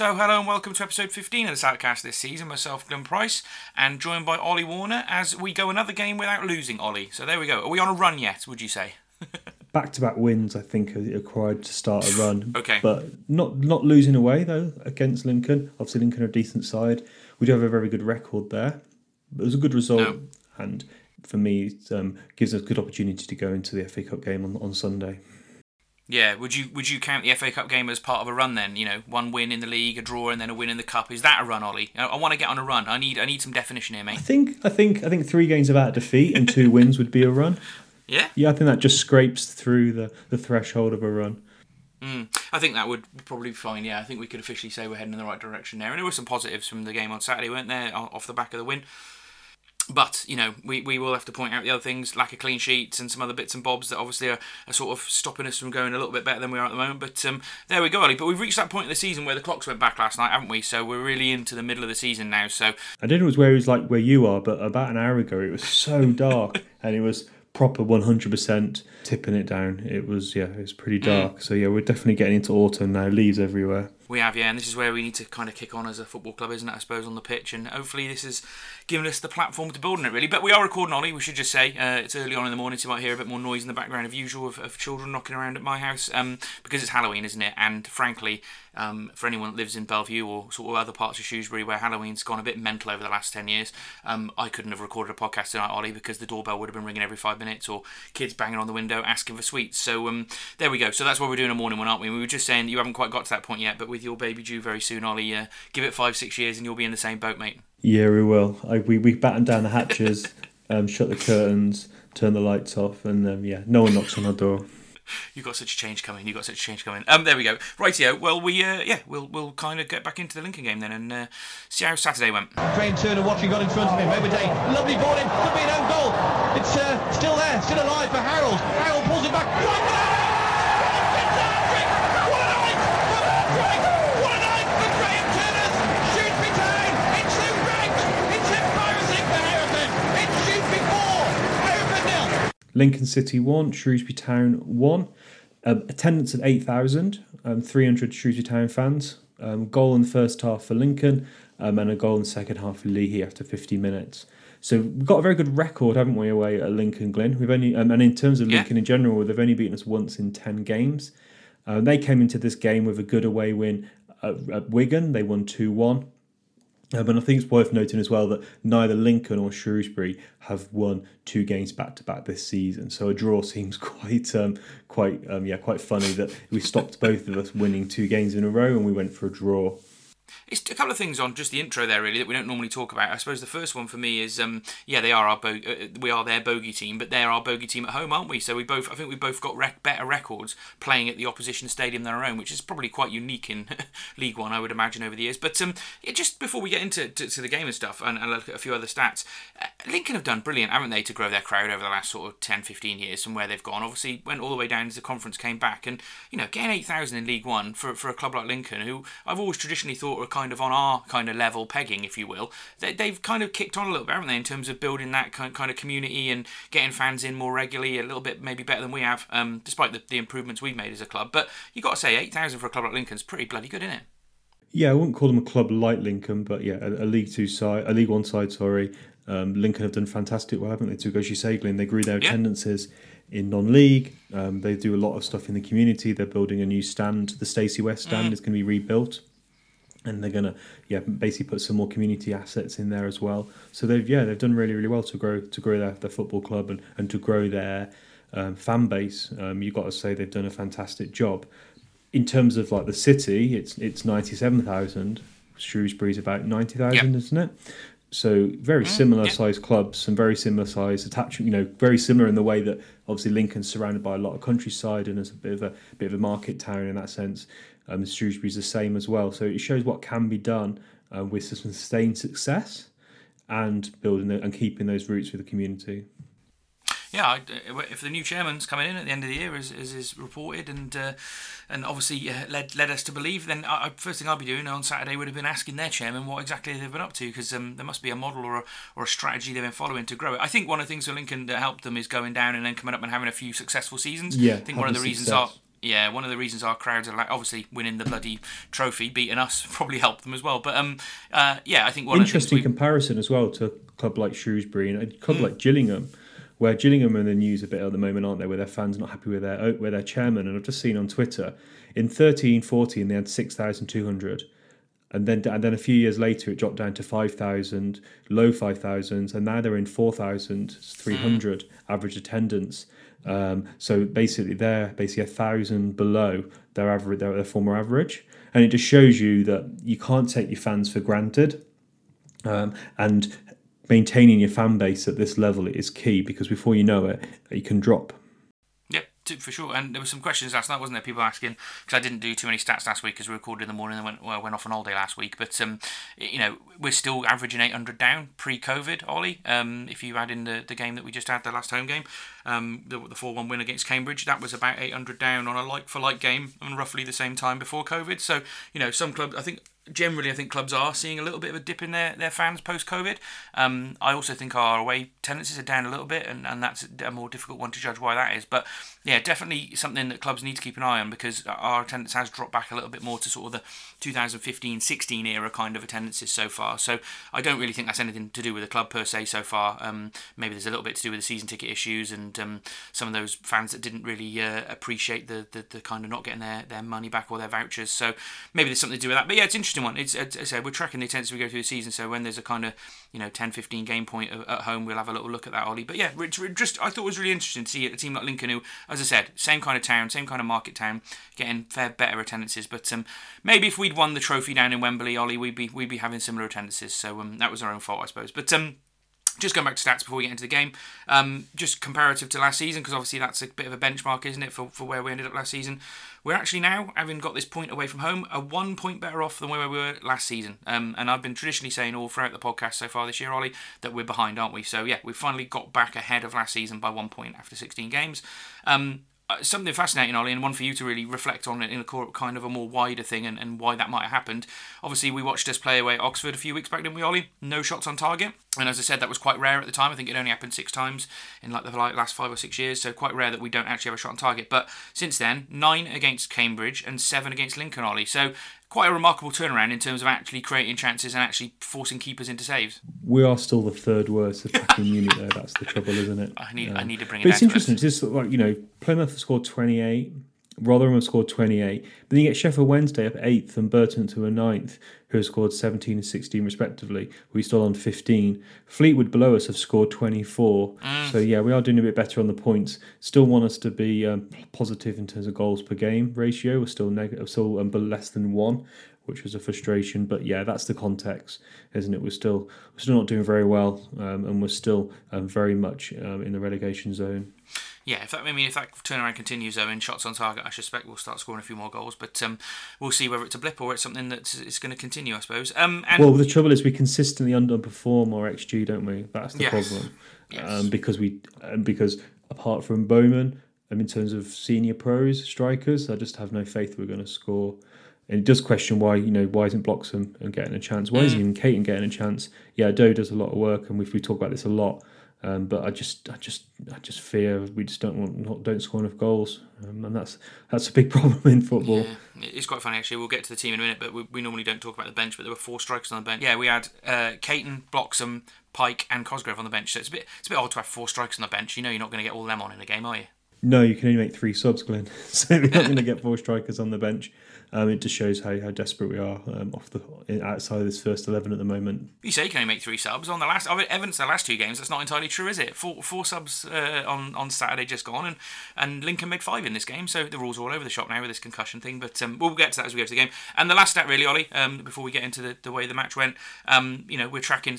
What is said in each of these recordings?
So hello and welcome to episode 15 of the Southcast this season. Myself, Glenn Price, and joined by Oli Warner as we go another game without losing, Oli. So there we go. Are we on a run yet, would you say? Back-to-back wins, I think, are required to start a run. Okay. But not losing away, though, against Lincoln. Obviously, Lincoln are a decent side. We do have a very good record there. But it was a good result, and for me, it gives us a good opportunity to go into the FA Cup game on Sunday. Yeah, would you count the FA Cup game as part of a run then? You know, one win in the league, a draw, and then a win in the cup. Is that a run, Ollie? I want to get on a run. I need some definition here, mate. I think 3 games without defeat and 2 wins would be a run. Yeah. Yeah, I think that just scrapes through the threshold of a run. I think that would probably be fine, yeah. I think we could officially say we're heading in the right direction there. And there were some positives from the game on Saturday, weren't there, off the back of the win? But, you know, we will have to point out the other things, lack of clean sheets and some other bits and bobs that obviously are sort of stopping us from going a little bit better than we are at the moment. But there we go, Ollie. But we've reached that point in the season where the clocks went back last night, haven't we? So we're really into the middle of the season now. So I didn't know it was like where you are, but about an hour ago it was so dark and it was proper 100% tipping it down. It was pretty dark. So yeah, we're definitely getting into autumn now, leaves everywhere. We have, yeah, and this is where we need to kind of kick on as a football club, isn't it, I suppose, on the pitch, and hopefully this has given us the platform to build on it, really. But we are recording, Ollie, we should just say. It's early on in the morning, so you might hear a bit more noise in the background, of usual, of children knocking around at my house, because it's Halloween, isn't it? And frankly, for anyone that lives in Bellevue or sort of other parts of Shrewsbury where Halloween's gone a bit mental over the last 10 years, I couldn't have recorded a podcast tonight, Ollie, because the doorbell would have been ringing every 5 minutes or kids banging on the window asking for sweets. So there we go. So that's why we're doing a morning one, aren't we? We were just saying that you haven't quite got to that point yet, but with your baby due very soon, Ollie, give it 5-6 years and you'll be in the same boat, mate. Yeah, we will. We batten down the hatches, shut the curtains, turn the lights off, and yeah, no one knocks on our door. You've got such a change coming. There we go. Rightio. Well, we'll kind of get back into the Lincoln game then and see how Saturday went. Graham Turner watching, got in front of him. Obeday, lovely ball in. Could be an own goal. It's still there, still alive for Harold. Harold pulls it back. Right, Lincoln City 1, Shrewsbury Town 1. Attendance of 8,000, 300 Shrewsbury Town fans. Goal in the first half for Lincoln, and a goal in the second half for Leahy after 50 minutes. So we've got a very good record, haven't we, away at Lincoln, Glenn? We've only and in terms of Lincoln in general, they've only beaten us once in 10 games. They came into this game with a good away win at Wigan. They won 2-1. But I think it's worth noting as well that neither Lincoln or Shrewsbury have won 2 games back-to-back this season. So a draw seems quite funny that we stopped both of us winning 2 games in a row and we went for a draw. It's a couple of things on just the intro there, really, that we don't normally talk about. I suppose the first one for me is, they are we are their bogey team, but they're our bogey team at home, aren't we? So I think we both got better records playing at the opposition stadium than our own, which is probably quite unique in League One, I would imagine, over the years. But just before we get into the game and stuff, and look at a few other stats, Lincoln have done brilliant, haven't they, to grow their crowd over the last sort of 10, 15 years from where they've gone. Obviously, went all the way down as the conference came back, and you know, getting 8,000 in League One for a club like Lincoln, who I've always traditionally thought were kind of on our kind of level pegging, if you will. They've kind of kicked on a little bit, haven't they, in terms of building that kind of community and getting fans in more regularly, a little bit maybe better than we have, despite the improvements we've made as a club. But you've got to say 8,000 for a club like Lincoln's pretty bloody good, isn't it? Yeah, I wouldn't call them a club like Lincoln, but yeah, a League One side, sorry. Lincoln have done fantastic well, haven't they? To go, as you say, Glenn, they grew their attendances in non-league. They do a lot of stuff in the community. They're building a new stand. The Stacey West stand is going to be rebuilt. And they're gonna, basically put some more community assets in there as well. So they've done really, really well to grow their football club and to grow their fan base. You've got to say they've done a fantastic job. In terms of like the city, it's 97,000. Shrewsbury's about 90,000, isn't it? So very similar sized clubs and very similar sized attachment. You know, very similar in the way that obviously Lincoln's surrounded by a lot of countryside and is a bit of a market town in that sense. Shrewsbury's the same as well, so it shows what can be done with sustained success and and keeping those roots with the community. Yeah, if the new chairman's coming in at the end of the year, as is reported, and obviously led us to believe, then first thing I'd be doing on Saturday would have been asking their chairman what exactly they've been up to, because there must be a model or a strategy they've been following to grow it. I think one of the things for Lincoln that helped them is going down and then coming up and having a few successful seasons. Yeah, I think one of the reasons are Yeah, one of the reasons our crowds are obviously winning the bloody trophy, beating us, probably helped them as well. But yeah, I think one interesting of the comparison as well to a club like Shrewsbury and a club like Gillingham, where Gillingham are in the news a bit at the moment, aren't they? Where their fans are not happy with their chairman. And I've just seen on Twitter, in 13-14 they had 6,200, and then a few years later it dropped down to 5,000, low 5,000, and now they're in 4,300 average attendance. So basically they're basically 1,000 below their average, their former average, and it just shows you that you can't take your fans for granted, and maintaining your fan base at this level is key, because before you know it, you can drop. For sure. And there were some questions last night, wasn't there? People asking, because I didn't do too many stats last week because we recorded in the morning and went off on holiday last week. But you know, we're still averaging 800 down pre-COVID, Ollie. If you add in the game that we just had, the last home game, the 4-1 win against Cambridge, that was about 800 down on a like-for-like game and roughly the same time before COVID. So you know, some clubs, I think. Generally, I think clubs are seeing a little bit of a dip in their fans post-COVID. I also think our away tendencies are down a little bit, and that's a more difficult one to judge why that is. But, yeah, definitely something that clubs need to keep an eye on, because our attendance has dropped back a little bit more to sort of the 2015-16 era kind of attendances so far. So I don't really think that's anything to do with the club per se so far. Maybe there's a little bit to do with the season ticket issues and some of those fans that didn't really appreciate the kind of not getting their money back or their vouchers. So maybe there's something to do with that. But, yeah, it's interesting one. It's, as I say, we're tracking the attendance as we go through the season, so when there's a kind of, you know, 10-15 game point at home, we'll have a little look at that, Ollie. But yeah, just I thought it was really interesting to see a team like Lincoln, who, as I said, same kind of town, same kind of market town, getting fair better attendances. But maybe if we'd won the trophy down in Wembley, Ollie, we'd be having similar attendances. So that was our own fault, I suppose. But just going back to stats before we get into the game, just comparative to last season, because obviously that's a bit of a benchmark, isn't it, for where we ended up last season. We're actually now, having got this point away from home, a 1 point better off than where we were last season. And I've been traditionally saying all throughout the podcast so far this year, Ollie, that we're behind, aren't we? So yeah, we finally got back ahead of last season by 1 point after 16 games. Something fascinating, Ollie, and one for you to really reflect on in a kind of a more wider thing, and why that might have happened. Obviously, we watched us play away at Oxford a few weeks back, didn't we, Ollie? No shots on target. And as I said, that was quite rare at the time. I think it only happened 6 times in like the last 5 or 6 years, so quite rare that we don't actually have a shot on target. But since then, 9 against Cambridge and 7 against Lincoln, Ollie. So quite a remarkable turnaround in terms of actually creating chances and actually forcing keepers into saves. We are still the third worst attacking unit though. That's the trouble, isn't it? I need to bring it down. But it's interesting. It's just like, you know, Plymouth have scored 28. Rotherham have scored 28. But then you get Sheffield Wednesday up 8th and Burton to a 9th, who have scored 17 and 16 respectively. We're still on 15. Fleetwood below us have scored 24. So yeah, we are doing a bit better on the points. Still want us to be positive in terms of goals per game ratio. We're still negative, still less than 1, which was a frustration. But yeah, that's the context, isn't it? We're still not doing very well, and we're still very much in the relegation zone. Yeah, if that turnaround continues, though, in shots on target, I suspect we'll start scoring a few more goals. But we'll see whether it's a blip or it's something that is going to continue, I suppose. Well, the trouble is we consistently underperform our XG, don't we? That's the problem. Yes. Because apart from Bowman, in terms of senior pros, strikers, I just have no faith we're going to score. And it does question why isn't Bloxham getting a chance? Why isn't Caton getting a chance? Yeah, Doe does a lot of work, and we talk about this a lot. But I just fear we just don't score enough goals, and that's a big problem in football. Yeah. It's quite funny actually. We'll get to the team in a minute, but we normally don't talk about the bench. But there were 4 strikers on the bench. Yeah, we had Caton, Bloxham, Pike, and Cosgrove on the bench. So it's a bit odd to have 4 strikers on the bench. You know, you're not going to get all them on in a game, are you? No, you can only make 3 subs, Glenn. So we're not going to get 4 strikers on the bench. It just shows how desperate we are outside of this first 11 at the moment. You say you can only make 3 subs on the last. I've evidenced the last 2 games. That's not entirely true, is it? 4 subs on Saturday just gone, and Lincoln made 5 in this game. So the rules are all over the shop now with this concussion thing. But we'll get to that as we go to the game. And the last stat, really, Ollie, before we get into the way the match went, we're tracking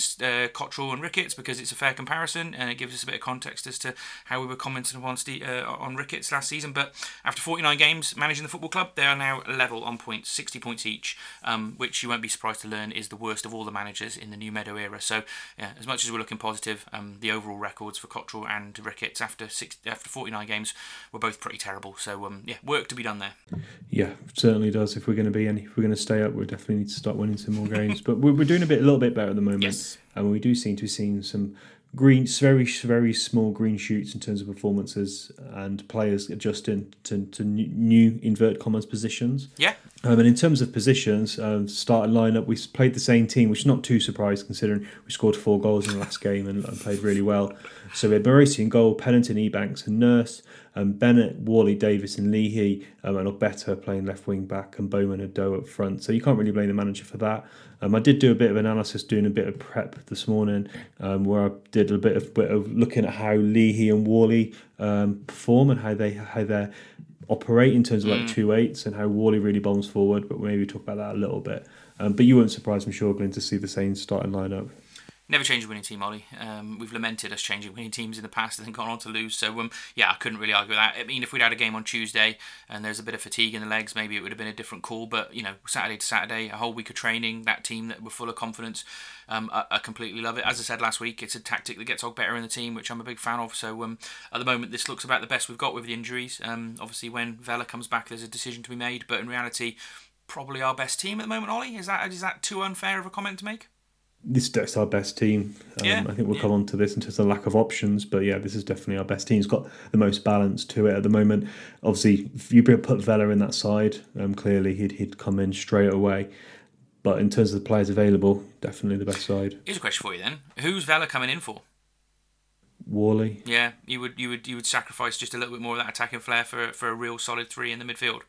Cottrell and Ricketts because it's a fair comparison and it gives us a bit of context as to how we were commenting on Ricketts last season. But after 49 games managing the football club, they are now level on points, 60 points each, which you won't be surprised to learn is the worst of all the managers in the New Meadow era. So yeah, as much as we're looking positive, the overall records for Cottrell and Ricketts after 49 games were both pretty terrible. So work to be done there. Yeah, certainly does. If we're going to stay up, we definitely need to start winning some more games. But we're doing a little bit better at the moment, yes. And we do seem to be seeing some green, very, very small green shoots in terms of performances and players adjusting to new inverted commas positions. Yeah. And in terms of positions, starting lineup, we played the same team, which is not too surprised considering we scored 4 goals in the last game and played really well. So we had Mauricio in goal, Pennington, Ebanks and Nurse, Bennett, Wally, Davis and Leahy, and Ogbeta playing left wing back, and Bowman and Doe up front. So you can't really blame the manager for that. I did do a bit of analysis, doing a bit of prep this morning, where I did a bit of looking at how Leahy and Wally perform and how they operate in terms of like 2-8s and how Wally really bombs forward, but maybe talk about that a little bit. But you weren't surprised, I'm sure, Glenn, to see the same starting lineup. Never change a winning team, Ollie. We've lamented us changing winning teams in the past and then gone on to lose. So, I couldn't really argue with that. I mean, if we'd had a game on Tuesday and there's a bit of fatigue in the legs, maybe it would have been a different call. But, Saturday to Saturday, a whole week of training, that team that were full of confidence, I completely love it. As I said last week, it's a tactic that gets Ogbeta in the team, which I'm a big fan of. So, at the moment, this looks about the best we've got with the injuries. Obviously, when Vela comes back, there's a decision to be made. But in reality, probably our best team at the moment, Ollie. Is that too unfair of a comment to make? That's our best team. I think we'll come on to this in terms of lack of options, but this is definitely our best team. It's got the most balance to it at the moment. Obviously, if you put Vela in that side, clearly he'd come in straight away. But in terms of the players available, definitely the best side. Here's a question for you then: who's Vela coming in for? Wally. Yeah, you would sacrifice just a little bit more of that attacking flair for a real solid 3 in the midfield.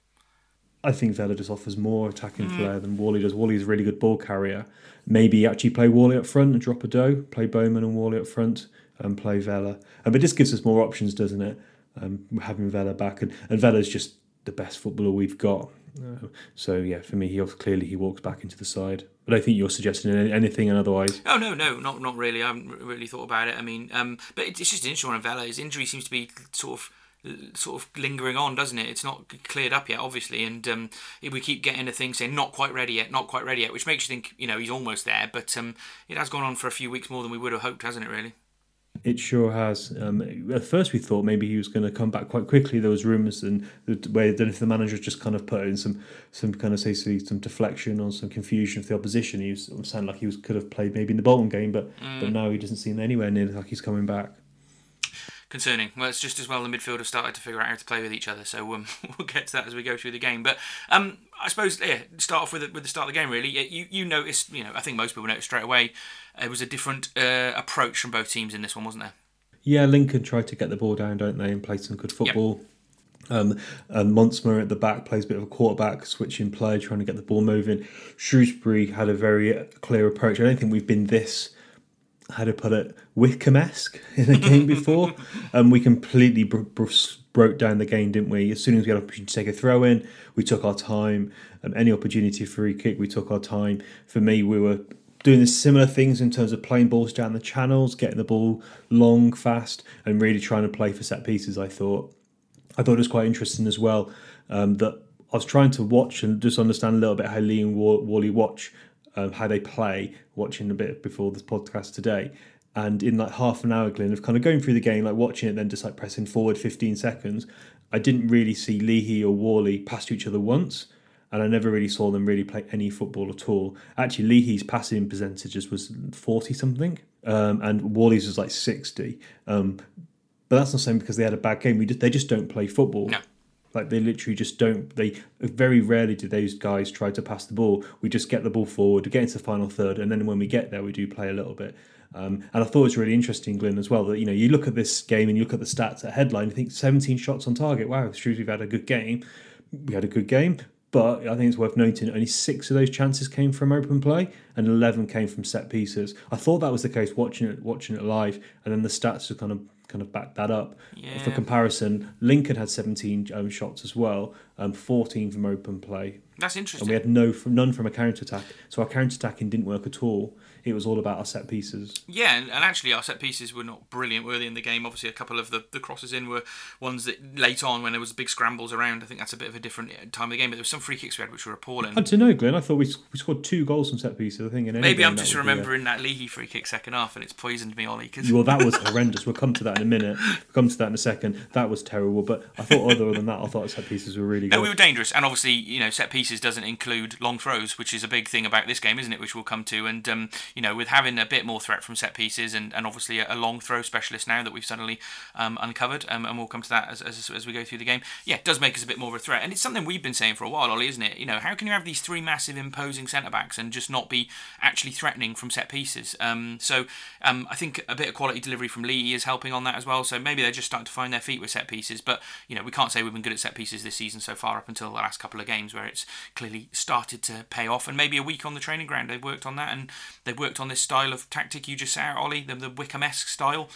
I think Vela just offers more attacking flair than Wally does. Wally's a really good ball carrier. Maybe actually play Wally up front and drop a Doe, play Bowman and Wally up front and play Vela. But this gives us more options, doesn't it? Having Vela back. And Vela's just the best footballer we've got. For me, he walks back into the side. But I think you're suggesting anything and otherwise. Oh, no, not really. I haven't really thought about it. I mean, but it's just an interesting one on Vela. His injury seems to be sort of lingering on, doesn't it? It's not cleared up yet, obviously, and we keep getting a thing saying not quite ready yet, which makes you think he's almost there, but it has gone on for a few weeks more than we would have hoped, hasn't it, really? It sure has. At first we thought maybe he was going to come back quite quickly. There was rumours, and if the manager just kind of put in some deflection or some confusion for the opposition, he sounded like he could have played maybe in the Bolton game, but now he doesn't seem anywhere near like he's coming back. Concerning. Well, it's just as well the midfield have started to figure out how to play with each other, so we'll get to that as we go through the game. But I suppose, start off with the start of the game, really. You noticed, I think most people noticed straight away, it was a different approach from both teams in this one, wasn't there? Yeah, Lincoln tried to get the ball down, don't they, and play some good football. Yep. Monsmer at the back plays a bit of a quarterback, switching play, trying to get the ball moving. Shrewsbury had a very clear approach. I don't think we've been this... how to put it, Wickham-esque in a game before. We completely broke down the game, didn't we? As soon as we had an opportunity to take a throw in, we took our time. Any opportunity for a kick, we took our time. For me, we were doing the similar things in terms of playing balls down the channels, getting the ball long, fast, and really trying to play for set pieces, I thought. I thought it was quite interesting as well, that I was trying to watch and just understand a little bit how Lee and Wally watch, how they play, watching a bit before this podcast today, and in like half an hour, Glenn, of kind of going through the game, like watching it, then just like pressing forward 15 seconds, I didn't really see Leahy or Wally pass to each other once, and I never really saw them really play any football at all. Actually, Leahy's passing percentages was 40 something, and Wally's was like 60, but that's not saying because they had a bad game. They just don't play football. No. Like, they literally just don't... They very rarely do those guys try to pass the ball. We just get the ball forward, we get into the final third, and then when we get there, we do play a little bit. And I thought it was really interesting, Glenn, as well, that, you look at this game and you look at the stats at headline, you think 17 shots on target. Wow, Shrewsbury had a good game. We had a good game. But I think it's worth noting only 6 of those chances came from open play and 11 came from set pieces. I thought that was the case watching it live, and then the stats were kind of back that up. Yeah. For comparison, Lincoln had 17 shots as well, 14 from open play. That's interesting. And we had none from a counter-attack. So our counter-attacking didn't work at all. It was all about our set pieces. Yeah, and actually our set pieces were not brilliant, were they, in the game? Obviously a couple of the crosses in were ones that late on when there was big scrambles around. I think that's a bit of a different time of the game, but there were some free kicks we had which were appalling. I don't know, Glenn. I thought we scored 2 goals from set pieces, I think. Maybe I'm just remembering that Leahy free kick second half and it's poisoned me, Ollie. Well, that was horrendous. We'll come to that in a minute. We'll come to that in a second. That was terrible, but I thought other than that, I thought set pieces were really good. No, we were dangerous, and obviously, set pieces doesn't include long throws, which is a big thing about this game, isn't it, which we'll come to, and you know, with having a bit more threat from set pieces and obviously a long throw specialist now that we've suddenly uncovered, and we'll come to that as we go through the game. Yeah, it does make us a bit more of a threat, and it's something we've been saying for a while, Ollie, isn't it? You know, how can you have these three massive imposing centre-backs and just not be actually threatening from set pieces? So I think a bit of quality delivery from Leahy is helping on that as well, so maybe they're just starting to find their feet with set pieces, but, you know, we can't say we've been good at set pieces this season so far up until the last couple of games where it's clearly started to pay off, and maybe a week on the training ground they've worked on that, and they've worked on this style of tactic you just said, Ollie, the Wickham-esque style.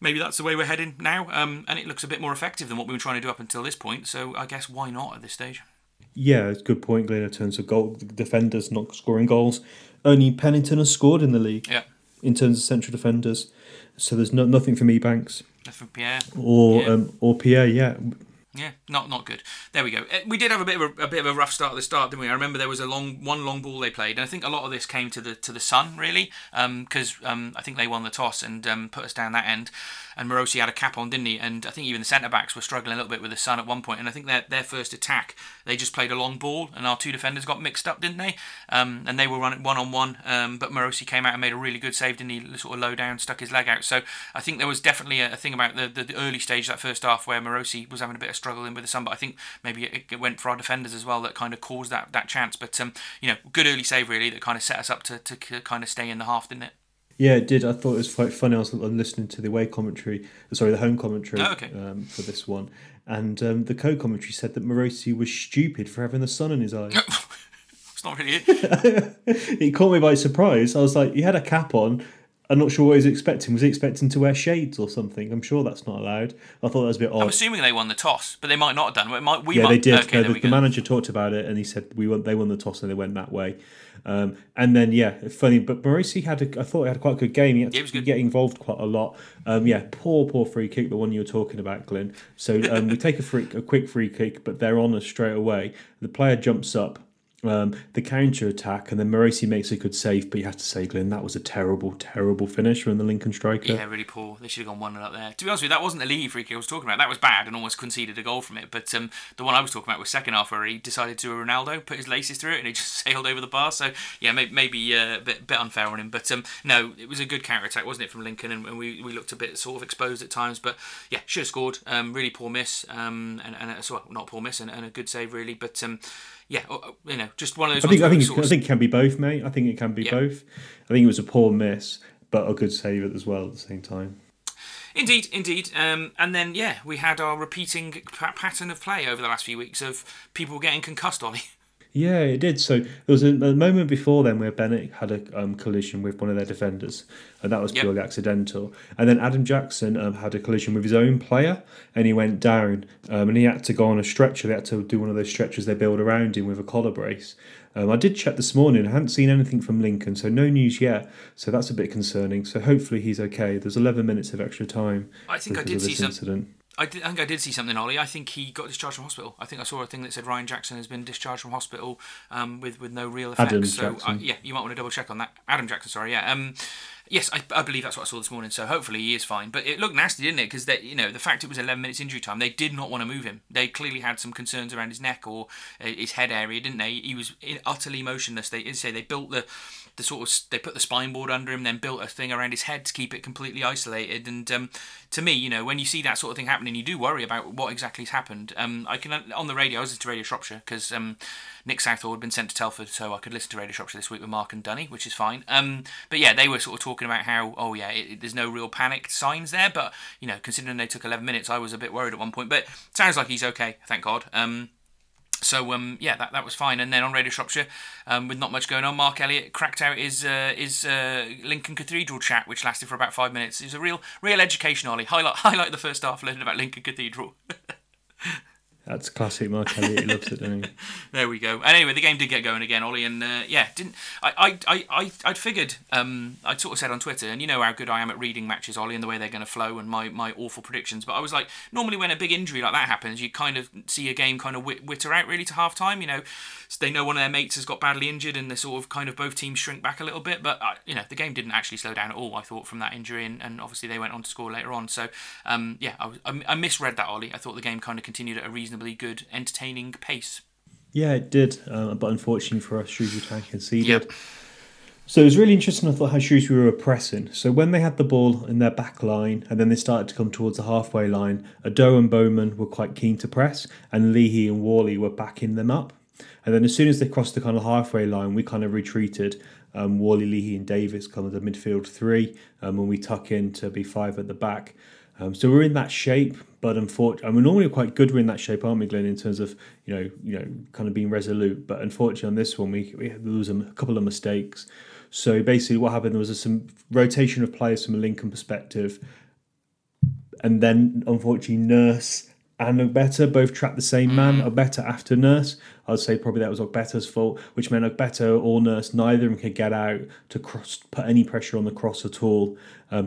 Maybe that's the way we're heading now, and it looks a bit more effective than what we were trying to do up until this point, so I guess why not at this stage? Yeah, it's a good point, Glenn, in terms of goal defenders not scoring goals. Only Pennington has scored in the league in terms of central defenders, so there's nothing from Ebanks. Nothing from Pierre. Or Pierre, yeah. Yeah, not good. There we go. We did have a bit of a rough start at the start, didn't we? I remember there was one long ball they played, and I think a lot of this came to the sun, really, because I think they won the toss and put us down that end. And Mauricio had a cap on, didn't he? And I think even the centre-backs were struggling a little bit with the sun at one point. And I think their first attack, they just played a long ball, and our two defenders got mixed up, didn't they? And they were running one-on-one, but Mauricio came out and made a really good save, didn't he? Sort of low down, stuck his leg out. So I think there was definitely a thing about the early stage, that first half, where Mauricio was having a bit of struggling with the sun, but I think maybe it went for our defenders as well that kind of caused that chance. But you know, good early save really that kind of set us up to kind of stay in the half, didn't it? Yeah, it did. I thought it was quite funny. I was listening to the home commentary for this one, and the co-commentary said that Mauricio was stupid for having the sun in his eyes. It's not really it. It caught me by surprise. I was like, he had a cap on. I'm not sure what he was expecting. Was he expecting to wear shades or something? I'm sure that's not allowed. I thought that was a bit odd. I'm assuming they won the toss, but they might not have done. They did. Okay, the manager talked about it, and he said they won the toss and they went that way. And then, yeah, funny. But Mauricio I thought he had quite a good game. He had to get involved quite a lot. Poor free kick, the one you were talking about, Glenn. So we take a quick free kick, but they're on us straight away. The player jumps up. The counter-attack, and then Mauricio makes a good save, but you have to say, Glenn, that was a terrible, terrible finish from the Lincoln striker. Yeah, really poor. They should have gone 1-0 up there. To be honest with you, that wasn't the Leahy free kick I was talking about. That was bad and almost conceded a goal from it, but the one I was talking about was second half where he decided to do a Ronaldo, put his laces through it, and it just sailed over the bar. So, yeah, maybe a bit unfair on him, but no, it was a good counter-attack, wasn't it, from Lincoln, and we looked a bit sort of exposed at times, but yeah, should have scored. Really poor miss, not poor miss, and a good save, really, but yeah, you know, just one of those. I think it can be both, mate. I think it can be both. I think it was a poor miss, but a good save as well at the same time. Indeed. And then, yeah, we had our repeating pattern of play over the last few weeks of people getting concussed, Ollie. Yeah, it did. So there was a moment before then where Bennett had a collision with one of their defenders, and that was purely accidental. And then Adam Jackson had a collision with his own player, and he went down, and he had to go on a stretcher. They had to do one of those stretchers they build around him with a collar brace. I did check this morning. I hadn't seen anything from Lincoln, so no news yet. So that's a bit concerning. So hopefully he's okay. There's 11 minutes of extra time. I think I did see something. I think I did see something, Ollie. I think he got discharged from hospital. I think I saw a thing that said Ryan Jackson has been discharged from hospital with no real effects. Adam Jackson. Yeah, you might want to double check on that. Adam Jackson, sorry, yeah. Yes, I believe that's what I saw this morning, so hopefully he is fine. But it looked nasty, didn't it? Because, you know, the fact it was 11 minutes injury time, they did not want to move him. They clearly had some concerns around his neck or his head area, didn't they? He was utterly motionless. They say they built they put the spine board under him, then built a thing around his head to keep it completely isolated. And to me, you know, when you see that sort of thing happening, you do worry about what exactly has happened. On the radio, I was listening to Radio Shropshire because Nick Southall had been sent to Telford, so I could listen to Radio Shropshire this week with Mark and Dunny, which is fine. But yeah, they were sort of talking about how, there's no real panic signs there, but you know, considering they took 11 minutes, I was a bit worried at one point. But it sounds like he's okay, thank God. That was fine. And then on Radio Shropshire, with not much going on, Mark Elliott cracked out his Lincoln Cathedral chat, which lasted for about 5 minutes. It was a real education, Ollie. Highlight the first half, learning about Lincoln Cathedral. That's classic Mark Elliott. He loves it, doesn't he? There we go. And anyway, the game did get going again, Ollie, and I'd figured, I'd sort of said on Twitter, and you know how good I am at reading matches, Ollie, and the way they're going to flow and my awful predictions, but I was like, normally when a big injury like that happens, you kind of see a game kind of witter out really to half-time, you know, they know one of their mates has got badly injured and they sort of kind of both teams shrink back a little bit, but, you know, the game didn't actually slow down at all, I thought, from that injury, and obviously they went on to score later on, so, I misread that, Ollie. I thought the game kind of continued at a reasonably good, entertaining pace. Yeah, it did, but unfortunately for us, Shrewsbury Town conceded. Yep. So it was really interesting, I thought, how Shrewsbury were pressing. So when they had the ball in their back line and then they started to come towards the halfway line, Ado and Bowman were quite keen to press and Leahy and Wally were backing them up. And then as soon as they crossed the kind of halfway line, we kind of retreated. Wally, Leahy and Davis come to the midfield three and we tuck in to be five at the back. So we're in that shape, but unfortunately, I mean, normally we're quite good. We're in that shape, aren't we, Glenn? In terms of you know, kind of being resolute. But unfortunately, on this one, there was a couple of mistakes. So basically, what happened was some rotation of players from a Lincoln perspective, and then unfortunately, Nurse and Ogbeta both trapped the same man. Ogbeta after Nurse, I'd say probably that was Ogbeta's fault, which meant Ogbeta or Nurse, neither of them could get out to cross, put any pressure on the cross at all.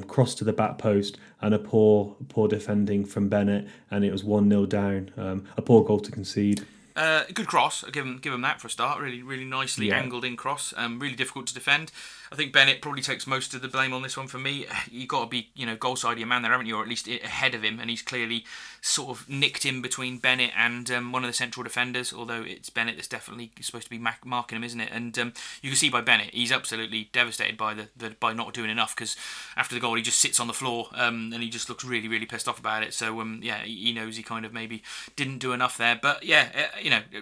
Cross to the back post and a poor defending from Bennett, and it was 1-0 down. A poor goal to concede. Good cross, give him that for a start. Really nicely angled in cross. Really difficult to defend. I think Bennett probably takes most of the blame on this one for me. You've got to be, goal side of your man there, haven't you? Or at least ahead of him, and he's clearly sort of nicked in between Bennett and one of the central defenders. Although it's Bennett that's definitely supposed to be marking him, isn't it? And you can see by Bennett, he's absolutely devastated by by not doing enough, because after the goal he just sits on the floor and he just looks really pissed off about it. So he knows he kind of maybe didn't do enough there. But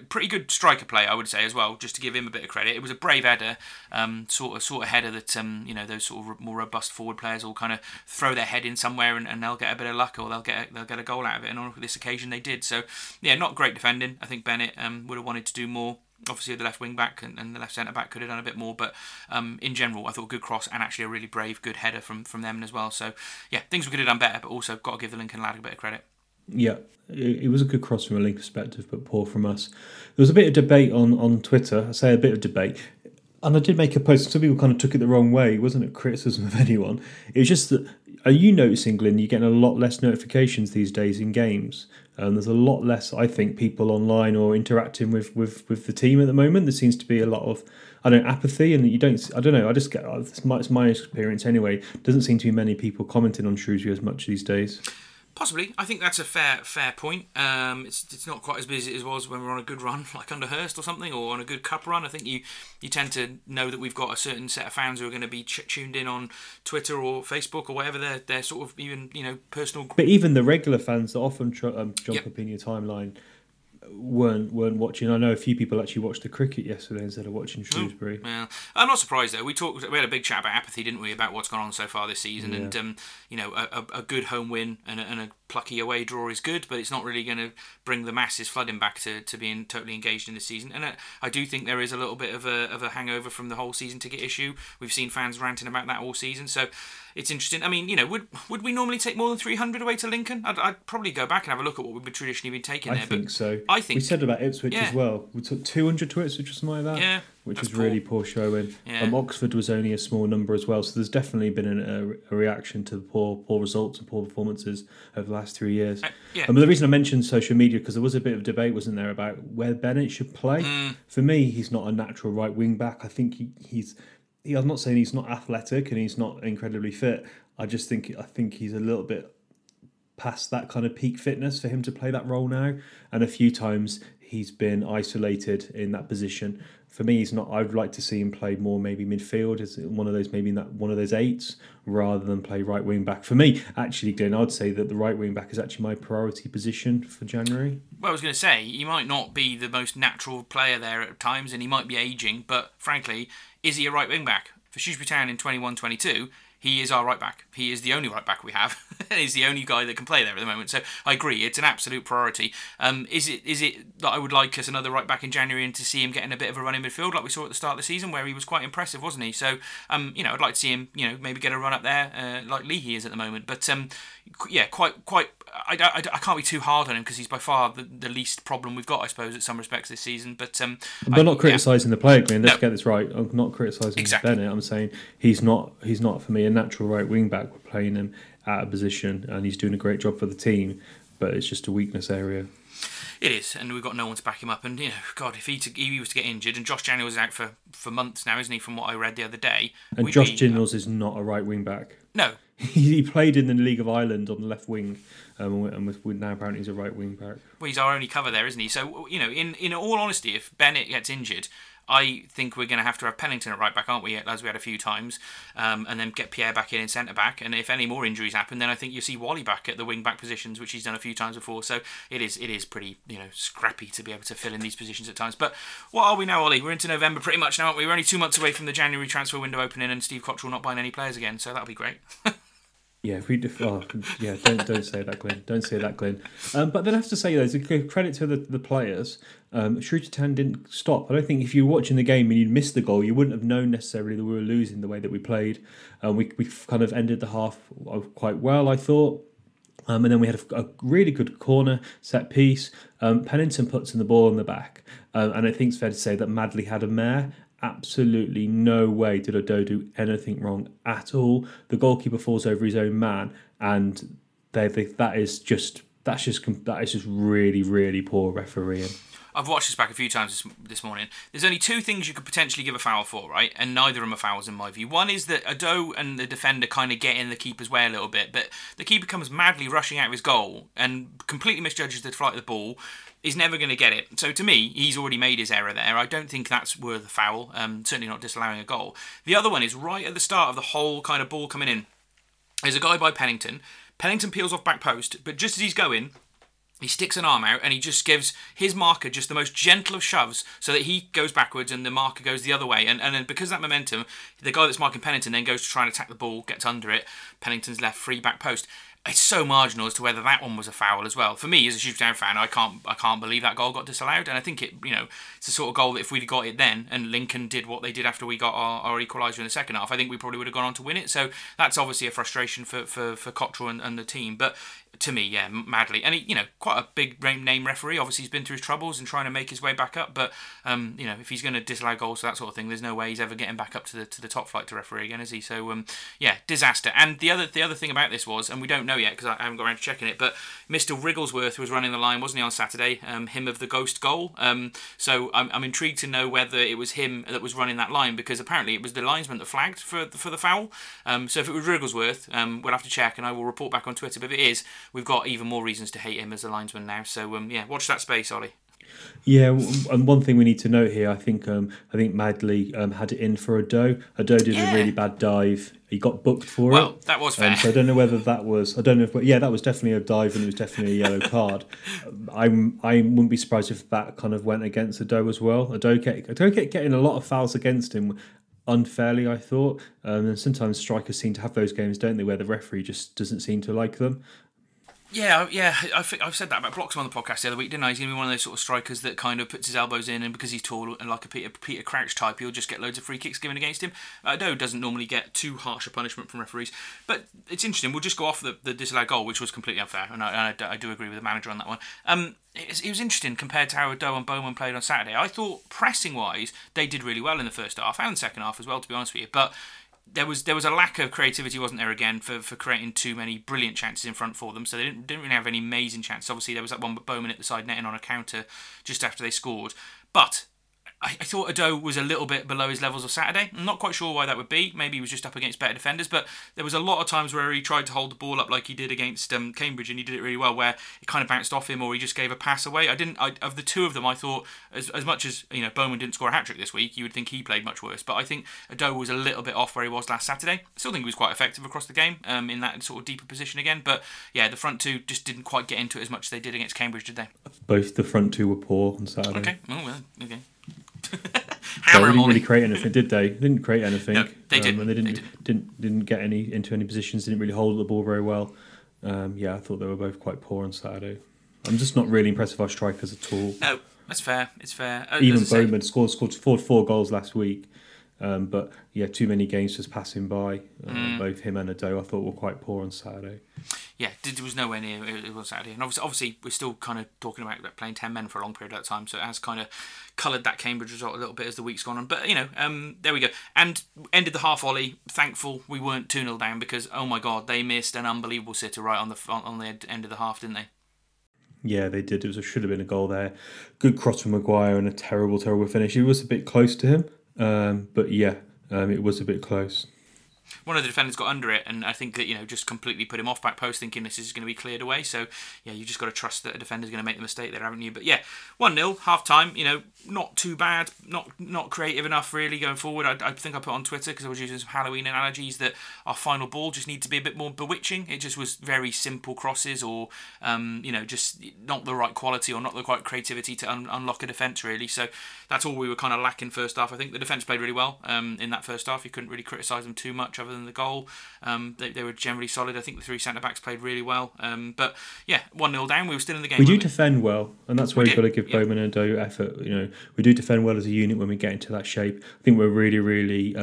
pretty good striker play, I would say, as well, just to give him a bit of credit. It was a brave header, sort of header that, those sort of more robust forward players all kind of throw their head in somewhere and they'll get a bit of luck, or they'll get a goal out of it. And on this occasion, they did. So, not great defending. I think Bennett would have wanted to do more. Obviously, the left wing back and the left centre back could have done a bit more, but in general, I thought good cross and actually a really brave, good header from them as well. So, things we could have done better, but also got to give the Lincoln lad a bit of credit. Yeah, it was a good cross from a Lincoln perspective, but poor from us. There was a bit of debate on Twitter. I say a bit of debate. And I did make a post, and some people kind of took it the wrong way. It wasn't a criticism of anyone. It was just that, are you noticing, Glenn, you're getting a lot less notifications these days in games? There's a lot less, I think, people online or interacting with the team at the moment. There seems to be a lot of, apathy, and I just get, it's my experience anyway. Doesn't seem to be many people commenting on Shrewsbury as much these days. Possibly. I think that's a fair point. It's not quite as busy as it was when we were on a good run, like under Hurst or something, or on a good cup run. I think you tend to know that we've got a certain set of fans who are going to be tuned in on Twitter or Facebook or whatever their sort of even, personal... But even the regular fans that often jump up in your timeline weren't watching. I know a few people actually watched the cricket yesterday instead of watching Shrewsbury. Well, I'm not surprised though. We had a big chat about apathy, didn't we, about what's gone on so far this season? Yeah. And a good home win and a plucky away draw is good, but it's not really going to bring the masses flooding back to being totally engaged in this season. And I do think there is a little bit of a hangover from the whole season ticket issue. We've seen fans ranting about that all season, so it's interesting. I mean, would we normally take more than 300 away to Lincoln? I'd probably go back and have a look at what we've traditionally been taking there. I think so. I think we said about Ipswich as well. We took 200 to Ipswich or something like that. Yeah. Which is really poor showing. Yeah. Oxford was only a small number as well, so there's definitely been a reaction to the poor results and poor performances over the last 3 years. The reason I mentioned social media, because there was a bit of debate, wasn't there, about where Bennett should play. For me, he's not a natural right wing back. I think he's I'm not saying he's not athletic and he's not incredibly fit. I think he's a little bit past that kind of peak fitness for him to play that role now. And a few times he's been isolated in that position. For me, he's not. I'd like to see him play more, maybe midfield, as one of those eights, rather than play right wing back. For me, actually, Glenn, I'd say that the right wing back is actually my priority position for January. Well, I was going to say he might not be the most natural player there at times, and he might be ageing. But frankly, is he a right wing back for Shrewsbury Town in 21-22? He is our right back. He is the only right back we have. He's the only guy that can play there at the moment. So I agree, it's an absolute priority. Is it that I would like us another right back in January and to see him getting a bit of a run in midfield like we saw at the start of the season, where he was quite impressive, wasn't he? So I'd like to see him maybe get a run up there like Leahy is at the moment. But quite. I can't be too hard on him because he's by far the least problem we've got, I suppose, at some respects this season. But I'm not criticising the player, Glenn. Let's get this right. I'm not criticising Bennett. I'm saying he's not for me a natural right wing back. We're playing him out of position, and he's doing a great job for the team, but it's just a weakness area. It is, and we've got no one to back him up. And God, if he was to get injured, and Josh Jannels is out for months now, isn't he? From what I read the other day, and Josh Jannels is not a right wing back. No. He played in the League of Ireland on the left wing, and now apparently he's a right wing back. Well, he's our only cover there, isn't he? So, you know, in all honesty, if Bennett gets injured, I think we're going to have Pennington at right back, aren't we? As we had a few times, and then get Pierre back in centre back. And if any more injuries happen, then I think you'll see Wally back at the wing back positions, which he's done a few times before. So it is pretty, you know, scrappy to be able to fill in these positions at times. But what are we now, Ollie? We're into November pretty much now, aren't we? We're only 2 months away from the January transfer window opening, and Steve Cottrell not buying any players again. So that'll be great. Yeah, if we don't say that, Glenn. Don't say that, Glenn. But then I have to say, though, to give credit to the players, Shrewsbury Town didn't stop. I don't think if you were watching the game and you'd missed the goal, you wouldn't have known necessarily that we were losing the way that we played. We kind of ended the half quite well, I thought. And then we had a really good corner set piece. Pennington puts in the ball in the back. And I think it's fair to say that Madley had a mare. Absolutely no way did Ado do anything wrong at all. The goalkeeper falls over his own man, and that is just really, really poor refereeing. I've watched this back a few times this morning. There's only two things you could potentially give a foul for, right? And neither of them are fouls in my view. One is that Ado and the defender kind of get in the keeper's way a little bit, but the keeper comes madly rushing out of his goal and completely misjudges the flight of the ball. He's never going to get it. So to me, he's already made his error there. I don't think that's worth a foul, certainly not disallowing a goal. The other one is right at the start of the whole kind of ball coming in. There's a guy by Pennington. Pennington peels off back post, but just as he's going, he sticks an arm out and he just gives his marker just the most gentle of shoves so that he goes backwards and the marker goes the other way. And then because of that momentum, the guy that's marking Pennington then goes to try and attack the ball, gets under it. Pennington's left free back post. It's so marginal as to whether that one was a foul as well. For me, as a Shrewsbury Town fan, I can't believe that goal got disallowed. And I think it's the sort of goal that if we'd got it then, and Lincoln did what they did after we got our equaliser in the second half, I think we probably would have gone on to win it. So that's obviously a frustration for Cottrell and the team. But to me, yeah, Madley. And he, quite a big name referee. Obviously, he's been through his troubles and trying to make his way back up. But if he's going to disallow goals for that sort of thing, there's no way he's ever getting back up to the top flight to referee again, is he? So disaster. And the other thing about this was, and we don't know yet because I haven't got around to checking it, but Mr. Wrigglesworth was running the line, wasn't he, on Saturday? Him of the ghost goal. So I'm intrigued to know whether it was him that was running that line, because apparently it was the linesman that flagged for the foul. So if it was Wrigglesworth, we'll have to check, and I will report back on Twitter. But if it is, we've got even more reasons to hate him as a linesman now. So watch that space, Ollie. Yeah, and one thing we need to note here, I think Madley had it in for Ado. Ado did a really bad dive. He got booked for it. Well, that was fair. So I don't know whether that was. That was definitely a dive, and it was definitely a yellow card. I wouldn't be surprised if that kind of went against Ado as well. Ado kept getting a lot of fouls against him. Unfairly, I thought. And sometimes strikers seem to have those games, don't they, where the referee just doesn't seem to like them. Yeah. I think I've said that about Bloxham on the podcast the other week, didn't I? He's going to be one of those sort of strikers that kind of puts his elbows in, and because he's tall and like a Peter Crouch type, you'll just get loads of free kicks given against him. Doe doesn't normally get too harsh a punishment from referees. But it's interesting. We'll just go off the disallowed goal, which was completely unfair, and I do agree with the manager on that one. It was interesting compared to how Doe and Bowman played on Saturday. I thought, pressing-wise, they did really well in the first half and second half as well, to be honest with you. But There was a lack of creativity, wasn't there, again, for creating too many brilliant chances in front for them. So they didn't really have any amazing chances. Obviously, there was that one with Bowman at the side netting on a counter just after they scored. But I thought Ado was a little bit below his levels of Saturday. I'm not quite sure why that would be. Maybe he was just up against better defenders, but there was a lot of times where he tried to hold the ball up like he did against Cambridge, and he did it really well, where it kind of bounced off him or he just gave a pass away. Of the two of them, I thought, as much as Bowman didn't score a hat-trick this week, you would think he played much worse, but I think Ado was a little bit off where he was last Saturday. I still think he was quite effective across the game in that sort of deeper position again, but yeah, the front two just didn't quite get into it as much as they did against Cambridge, did they? Both the front two were poor on Saturday. Okay, okay. Hammer them. They didn't really create anything, did they? Didn't create anything. No, they didn't. And they didn't get into any positions. Didn't really hold the ball very well. I thought they were both quite poor on Saturday. I'm just not really impressed with our strikers at all. No, that's fair. It's fair. Even Bowman scored 4 goals last week, but yeah, too many games just passing by. Both him and Ado, I thought, were quite poor on Saturday. Yeah, there was nowhere near it on Saturday. And obviously we're still kind of talking about playing 10 men for a long period of time, so it has kind of coloured that Cambridge result a little bit as the week's gone on. But, there we go. And ended the half, Ollie, thankful we weren't 2-0 down, because, oh my God, they missed an unbelievable sitter right on the end of the half, didn't they? Yeah, they did. Should have been a goal there. Good cross from Maguire and a terrible, terrible finish. It was a bit close to him, but it was a bit close. one of the defenders got under it, and I think that, you know, just completely put him off back post, thinking this is going to be cleared away. So yeah, you just got to trust that a defender's going to make the mistake there, haven't you? But yeah, 1-0 half time, you know, not too bad, not creative enough really going forward. I think I put on Twitter, because I was using some Halloween analogies, that our final ball just needs to be a bit more bewitching. It just was very simple crosses, or you know, just not the right quality or not the right creativity to unlock a defence really. So that's all we were kind of lacking first half. I think the defence played really well in that first half. You couldn't really criticise them too much other than the goal. They were generally solid. I think the three centre-backs played really well. But yeah, 1-0 down, we were still in the game. We do defend well, and that's where you've got to give Bowman and Doe effort. You know, we do defend well as a unit when we get into that shape. I think we're really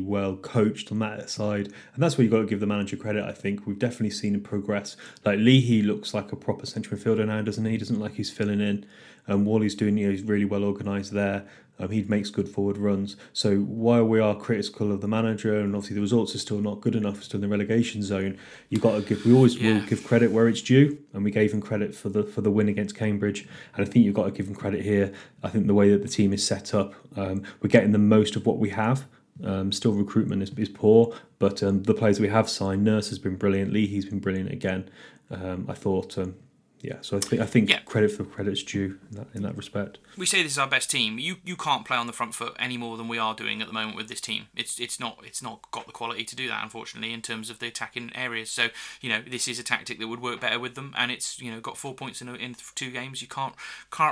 well coached on that side, and that's where you've got to give the manager credit. I think we've definitely seen him progress. Like, Leahy looks like a proper central midfielder now, doesn't he? He doesn't like he's filling in, and Wally's doing, you know, he's really well organised there. He makes good forward runs. So while we are critical of the manager, and obviously the results are still not good enough, still in the relegation zone, you've got to give. We always will give credit where it's due, and we gave him credit for the win against Cambridge. And I think you've got to give him credit here. I think the way that the team is set up, we're getting the most of what we have. Still recruitment is poor, but the players we have signed, Nurse has been brilliant, Leahy's been brilliant again. I thought. So I think credit for credit's due in that respect. We say this is our best team. You can't play on the front foot any more than we are doing at the moment with this team. It's not got the quality to do that, unfortunately, in terms of the attacking areas. So, you know, this is a tactic that would work better with them, and it's, you know, got 4 points in 2 games. You can't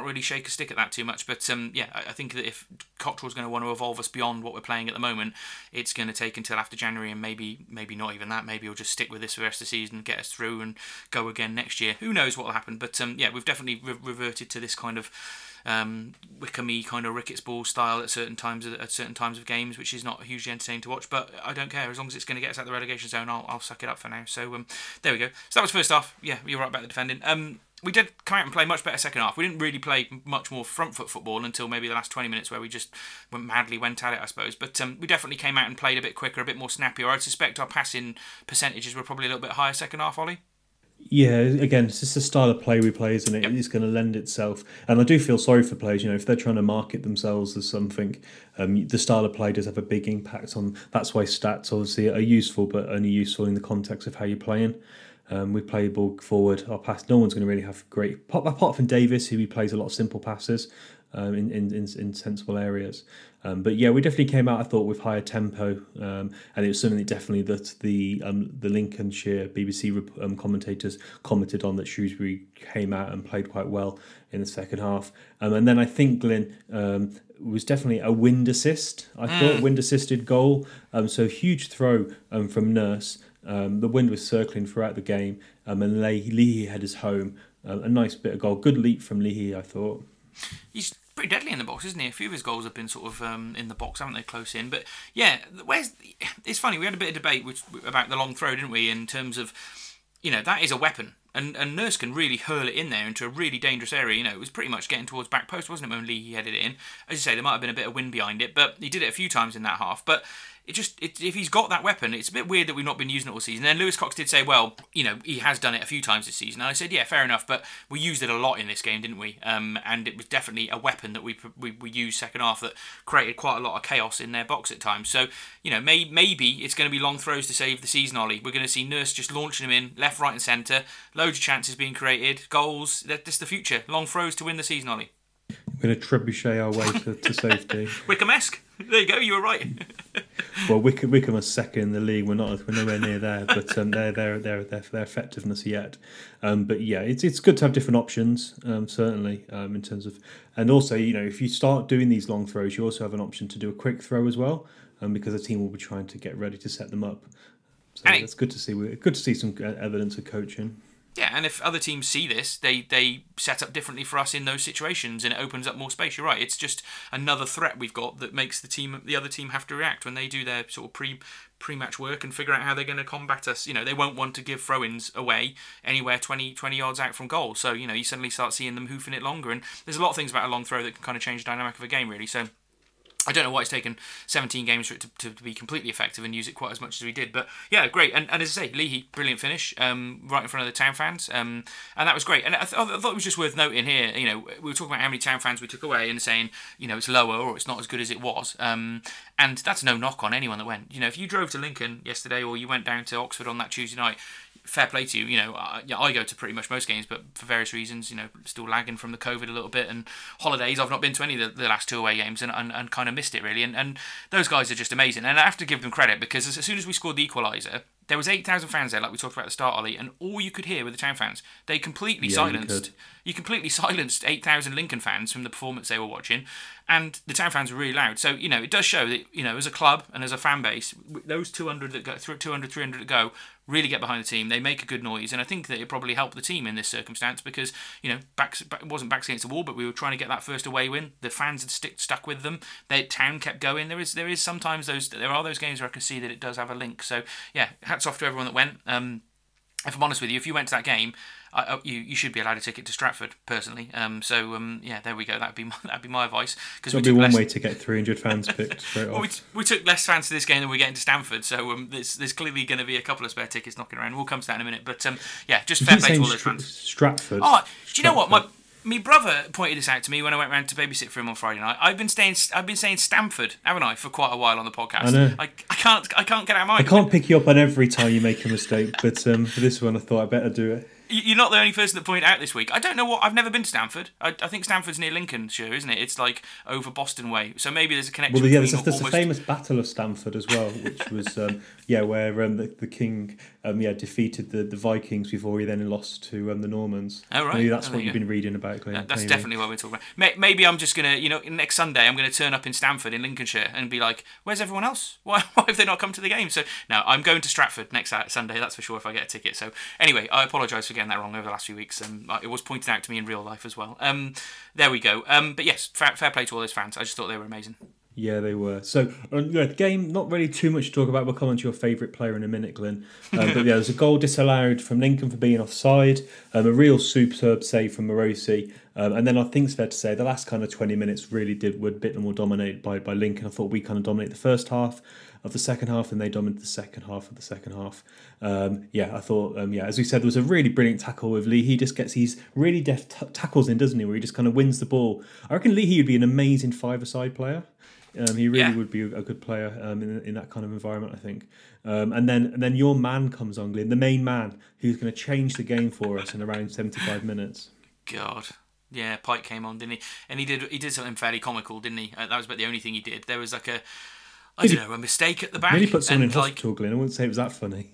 really shake a stick at that too much. But I think that if Cottrell's going to want to evolve us beyond what we're playing at the moment, it's going to take until after January, and maybe not even that. Maybe he'll just stick with this for the rest of the season, get us through, and go again next year. Who knows what will happen? But we've definitely reverted to this kind of Wickham-y kind of Ricketts ball style at certain times of games, which is not hugely entertaining to watch, but I don't care as long as it's going to get us out of the relegation zone. I'll suck it up for now. So there we go. So that was first half. Yeah, you're right about the defending. We did come out and play much better second half. We didn't really play much more front foot football until maybe the last 20 minutes, where we just went madly at it, I suppose. But we definitely came out and played a bit quicker, a bit more snappier. I suspect our passing percentages were probably a little bit higher second half, Ollie. Yeah, again, it's just the style of play we play, isn't it? It's going to lend itself. And I do feel sorry for players, you know, if they're trying to market themselves as something, the style of play does have a big impact on. That's why stats obviously are useful, but only useful in the context of how you're playing. We play ball forward, our pass, no one's going to really have great, apart from Davis, who plays a lot of simple passes in sensible areas. But yeah, we definitely came out, I thought, with higher tempo, and it was something that definitely that the Lincolnshire BBC commentators commented on, that Shrewsbury came out and played quite well in the second half. And then I think Glenn was definitely a wind assist. I thought wind assisted goal. So huge throw from Nurse. The wind was circling throughout the game, and Leahy had his home. A nice bit of goal. Good leap from Leahy, I thought. He's pretty deadly in the box, isn't he? A few of his goals have been sort of in the box, haven't they? Close in. But yeah, it's funny, we had a bit of debate about the long throw, didn't we? In terms of, you know, that is a weapon. And Nurse can really hurl it in there into a really dangerous area. You know, it was pretty much getting towards back post, wasn't it, when Leahy headed it in? As you say, there might have been a bit of wind behind it, but he did it a few times in that half. But if he's got that weapon, it's a bit weird that we've not been using it all season. Then Lewis Cox did say, well, you know, he has done it a few times this season. And I said, yeah, fair enough, but we used it a lot in this game, didn't we? And it was definitely a weapon that we used second half that created quite a lot of chaos in their box at times. So, you know, maybe it's going to be long throws to save the season, Ollie. We're going to see Nurse just launching him in left, right and centre. Loads of chances being created, goals. That's the future. Long throws to win the season, Ollie. We're going to trebuchet our way to safety. Wickham-esque. There you go, you were right. Well, Wickham are second in the league. We're nowhere near there, but their effectiveness yet. But yeah, it's good to have different options, certainly, in terms of, and also, you know, if you start doing these long throws, you also have an option to do a quick throw as well, because the team will be trying to get ready to set them up. So it's good to see. Good to see some evidence of coaching. Yeah, and if other teams see this, they set up differently for us in those situations, and it opens up more space. You're right. It's just another threat we've got that makes the other team have to react when they do their sort of pre-match work and figure out how they're going to combat us. You know, they won't want to give throw-ins away anywhere 20 yards out from goal. So, you know, you suddenly start seeing them hoofing it longer, and there's a lot of things about a long throw that can kind of change the dynamic of a game, really. So I don't know why it's taken 17 games for it to be completely effective and use it quite as much as we did. But yeah, great. And as I say, Leahy, brilliant finish, right in front of the Town fans. And that was great. And I thought it was just worth noting here, you know, we were talking about how many Town fans we took away and saying, you know, it's lower or it's not as good as it was. And that's no knock on anyone that went. You know, if you drove to Lincoln yesterday or you went down to Oxford on that Tuesday night, fair play to you. You know, I go to pretty much most games, but for various reasons, you know, still lagging from the COVID a little bit and holidays. I've not been to any of the last two away games and kind of missed it really. And those guys are just amazing. And I have to give them credit because as soon as we scored the equaliser, there was 8,000 fans there, like we talked about at the start, Ollie, and all you could hear were the Town fans. They completely silenced. You completely silenced 8,000 Lincoln fans from the performance they were watching, and the Town fans were really loud. So, you know, it does show that, you know, as a club and as a fan base, those 200, 300 that go really get behind the team. They make a good noise, and I think that it probably helped the team in this circumstance because, you know, it wasn't backs against the wall, but we were trying to get that first away win. The fans had stuck with them. Their Town kept going. There is sometimes there are those games where I can see that it does have a link. So yeah, hats off to everyone that went. If I'm honest with you, if you went to that game, you should be allowed a ticket to Stratford personally. Yeah, there we go. That'd be my advice. Because that'd be one way to get 300 fans picked straight off. Well, we took less fans to this game than we're getting to Stamford, so there's clearly going to be a couple of spare tickets knocking around. We'll come to that in a minute, but yeah, just fair play to all those fans. Stratford. Oh, do you know what? My brother pointed this out to me when I went round to babysit for him on Friday night. I've been saying Stamford, haven't I, for quite a while on the podcast. I know. I can't get out of my mind. I can't pick you up on every time you make a mistake, but for this one I thought I better do it. You're not the only person that pointed out this week. I don't know what... I've never been to Stamford. I think Stamford's near Lincolnshire, isn't it? It's like over Boston way. So maybe there's a connection. Well, yeah, there's a famous Battle of Stamford as well, which was, where the king defeated the Vikings before he then lost to the Normans. Oh, right. Maybe that's what you've been reading about, Glenn. That's definitely what we're talking about. Maybe I'm just going to, next Sunday I'm going to turn up in Stamford in Lincolnshire and be like, where's everyone else? Why have they not come to the game? So, no, I'm going to Stratford next Sunday, that's for sure, if I get a ticket. So, anyway, I apologise for getting that wrong over the last few weeks. It was pointed out to me in real life as well. There we go. But yes, fair play to all those fans. I just thought they were amazing. Yeah, they were. So, the game, not really too much to talk about. We'll come on to your favourite player in a minute, Glenn. But yeah, there's a goal disallowed from Lincoln for being offside. A real superb save from Mauricio. And then I think it's fair to say the last kind of 20 minutes really were a bit more dominated by Lincoln. I thought we kind of dominated the first half of the second half, and they dominated the second half of the second half. I thought, as we said, there was a really brilliant tackle with Leahy. He just gets these really deft tackles in, doesn't he, where he just kind of wins the ball. I reckon Leahy would be an amazing five-a-side player. He really would be a good player in that kind of environment, I think. And then your man comes on, Glenn, the main man, who's going to change the game for us in around 75 minutes. God. Yeah, Pike came on, didn't he? And he did something fairly comical, didn't he? That was about the only thing he did. There was like a mistake at the back. Really put someone in hospital, Glenn. I wouldn't say it was that funny.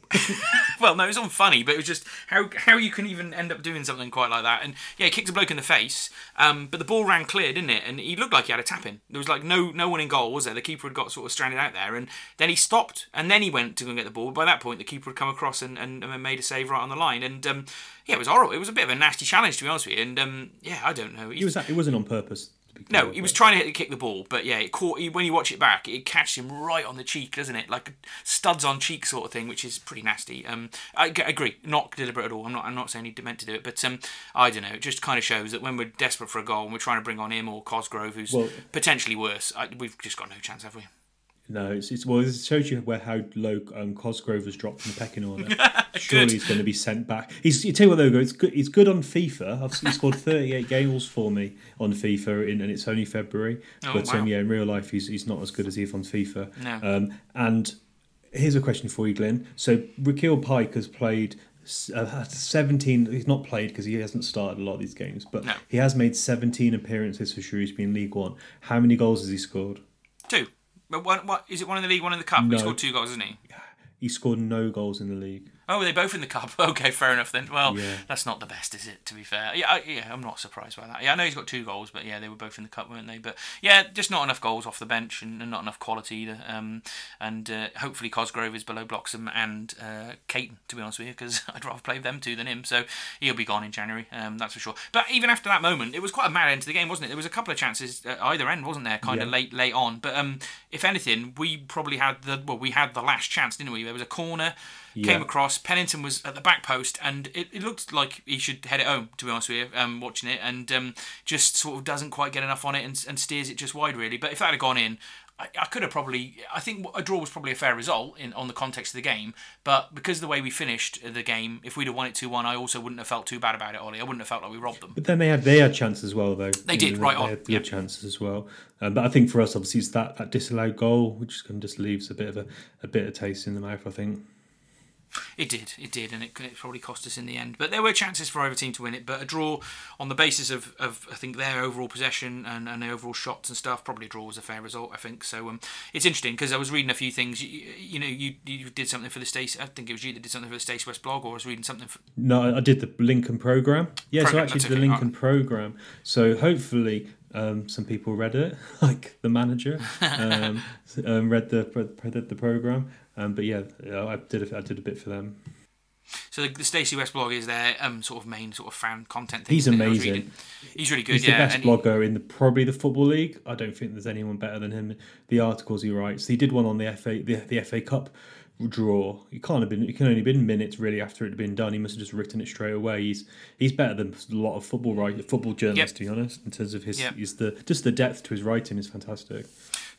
Well, no, it was unfunny, but it was just how you can even end up doing something quite like that. And yeah, he kicked a bloke in the face, but the ball ran clear, didn't it? And he looked like he had a tap-in. There was like no one in goal, was there? The keeper had got sort of stranded out there, and then he stopped, and then he went to go and get the ball. By that point, the keeper had come across and made a save right on the line. And yeah, it was horrible. It was a bit of a nasty challenge, to be honest with you. And I don't know. It wasn't on purpose. No, he was trying to kick the ball, but yeah, it caught. When you watch it back, it catches him right on the cheek, doesn't it? Like studs on cheek sort of thing, which is pretty nasty. I agree, not deliberate at all. I'm not saying he meant to do it, but I don't know. It just kind of shows that when we're desperate for a goal and we're trying to bring on him or Cosgrove, who's potentially worse, we've just got no chance, have we? No, it shows you how low Cosgrove was dropped in the pecking order. Surely he's going to be sent back. You tell you what though, it's good. He's good on FIFA. He scored 38 goals for me on FIFA, and it's only February. Oh, but wow. In real life, he's not as good as Eve on FIFA. No. And here's a question for you, Glenn. So Raquel Pike has played 17. He's not played because he hasn't started a lot of these games, but he has made 17 appearances for Shrewsbury in League One. How many goals has he scored? 2. But what is it? One in the league, one in the cup. No. He scored 2 goals, isn't he? He scored no goals in the league. Oh, were they both in the cup? Okay, fair enough then. Well, That's not the best, is it? To be fair, I'm not surprised by that. Yeah, I know he's got 2 goals, but yeah, they were both in the cup, weren't they? But yeah, just not enough goals off the bench and not enough quality either. Hopefully Cosgrove is below Bloxham and Caton, to be honest with you, because I'd rather play them 2 than him. So he'll be gone in January, that's for sure. But even after that moment, it was quite a mad end to the game, wasn't it? There was a couple of chances at either end, wasn't there? Kind of late on. But if anything, we had the last chance, didn't we? There was a corner. came across. Pennington was at the back post, and it looked like he should head it home, to be honest with you, watching it, and just sort of doesn't quite get enough on it and steers it just wide, really. But if that had gone in, I could have probably... I think a draw was probably a fair result on the context of the game, but because of the way we finished the game, if we'd have won it 2-1, I also wouldn't have felt too bad about it, Ollie. I wouldn't have felt like we robbed them. But then they had their chance as well, though. They did, right on. They had their chances as well. But I think for us, obviously, it's that disallowed goal, which kind of just leaves a bit of taste in the mouth, I think. It did, and it probably cost us in the end. But there were chances for either team to win it, but a draw on the basis of I think, their overall possession and their overall shots and stuff, probably a draw was a fair result, I think. So it's interesting, because I was reading a few things. You did something for the Stacey... I think it was you that did something for the Stacey West blog, or I was reading something for... No, I did the Lincoln programme. Yeah, so actually the Lincoln programme. So hopefully... some people read it, like the manager, read the programme. But yeah, I did a bit for them. So the Stacey West blog is their sort of main sort of fan content thing. He's amazing. He's really good. He's the best blogger in probably the Football League. I don't think there's anyone better than him. The articles he writes. He did one on the FA Cup draw. It can only have been minutes really after it had been done. He must have just written it straight away. He's better than a lot of football journalists, to be honest, in terms of his the depth to his writing is fantastic.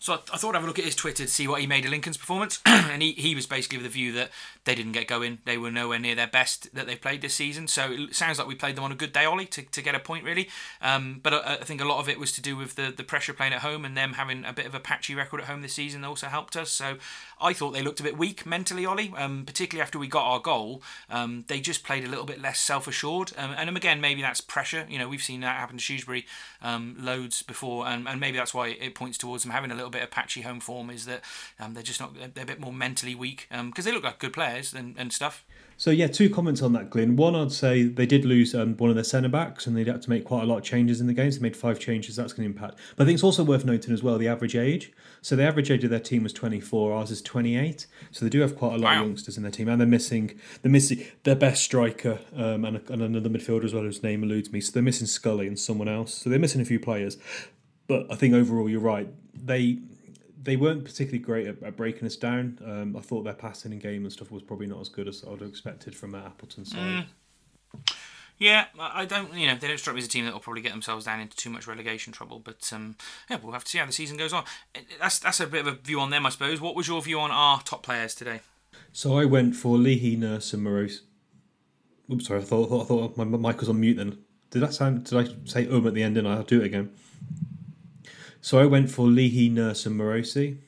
So I thought I'd have a look at his Twitter to see what he made of Lincoln's performance, and he was basically with the view that they didn't get going. They were nowhere near their best that they played this season. So it sounds like we played them on a good day, Ollie, to get a point, really. But I think a lot of it was to do with the pressure playing at home, and them having a bit of a patchy record at home this season also helped us. So I thought they looked a bit weak mentally, Ollie, particularly after we got our goal. They just played a little bit less self-assured. And again, maybe that's pressure. You know, we've seen that happen to Shrewsbury loads before, and maybe that's why it points towards them having a little bit of patchy home form, is that they're a bit more mentally weak, because they look like good players and stuff. So yeah, two comments on that, Glyn. One, I'd say they did lose one of their centre-backs, and they'd have to make quite a lot of changes in the game. So they made 5 changes, that's going to impact. But I think it's also worth noting as well the average age. So the average age of their team was 24, ours is 28. So they do have quite a lot of youngsters in their team, and they're missing their best striker and another midfielder as well, whose name eludes me. So they're missing Scully and someone else. So they're missing a few players. But I think overall, you're right. They weren't particularly great at breaking us down. I thought their passing and game and stuff was probably not as good as I would have expected from that Appleton side. Yeah, I don't. You know, they don't strike me as a team that will probably get themselves down into too much relegation trouble. But we'll have to see how the season goes on. That's a bit of a view on them, I suppose. What was your view on our top players today? So I went for Leahy, Nurse, and Mauricio. Oops, sorry. I thought my mic was on mute. Then did I say at the end? And I'll do it again. So I went for Leahy, Nurse and Morosi.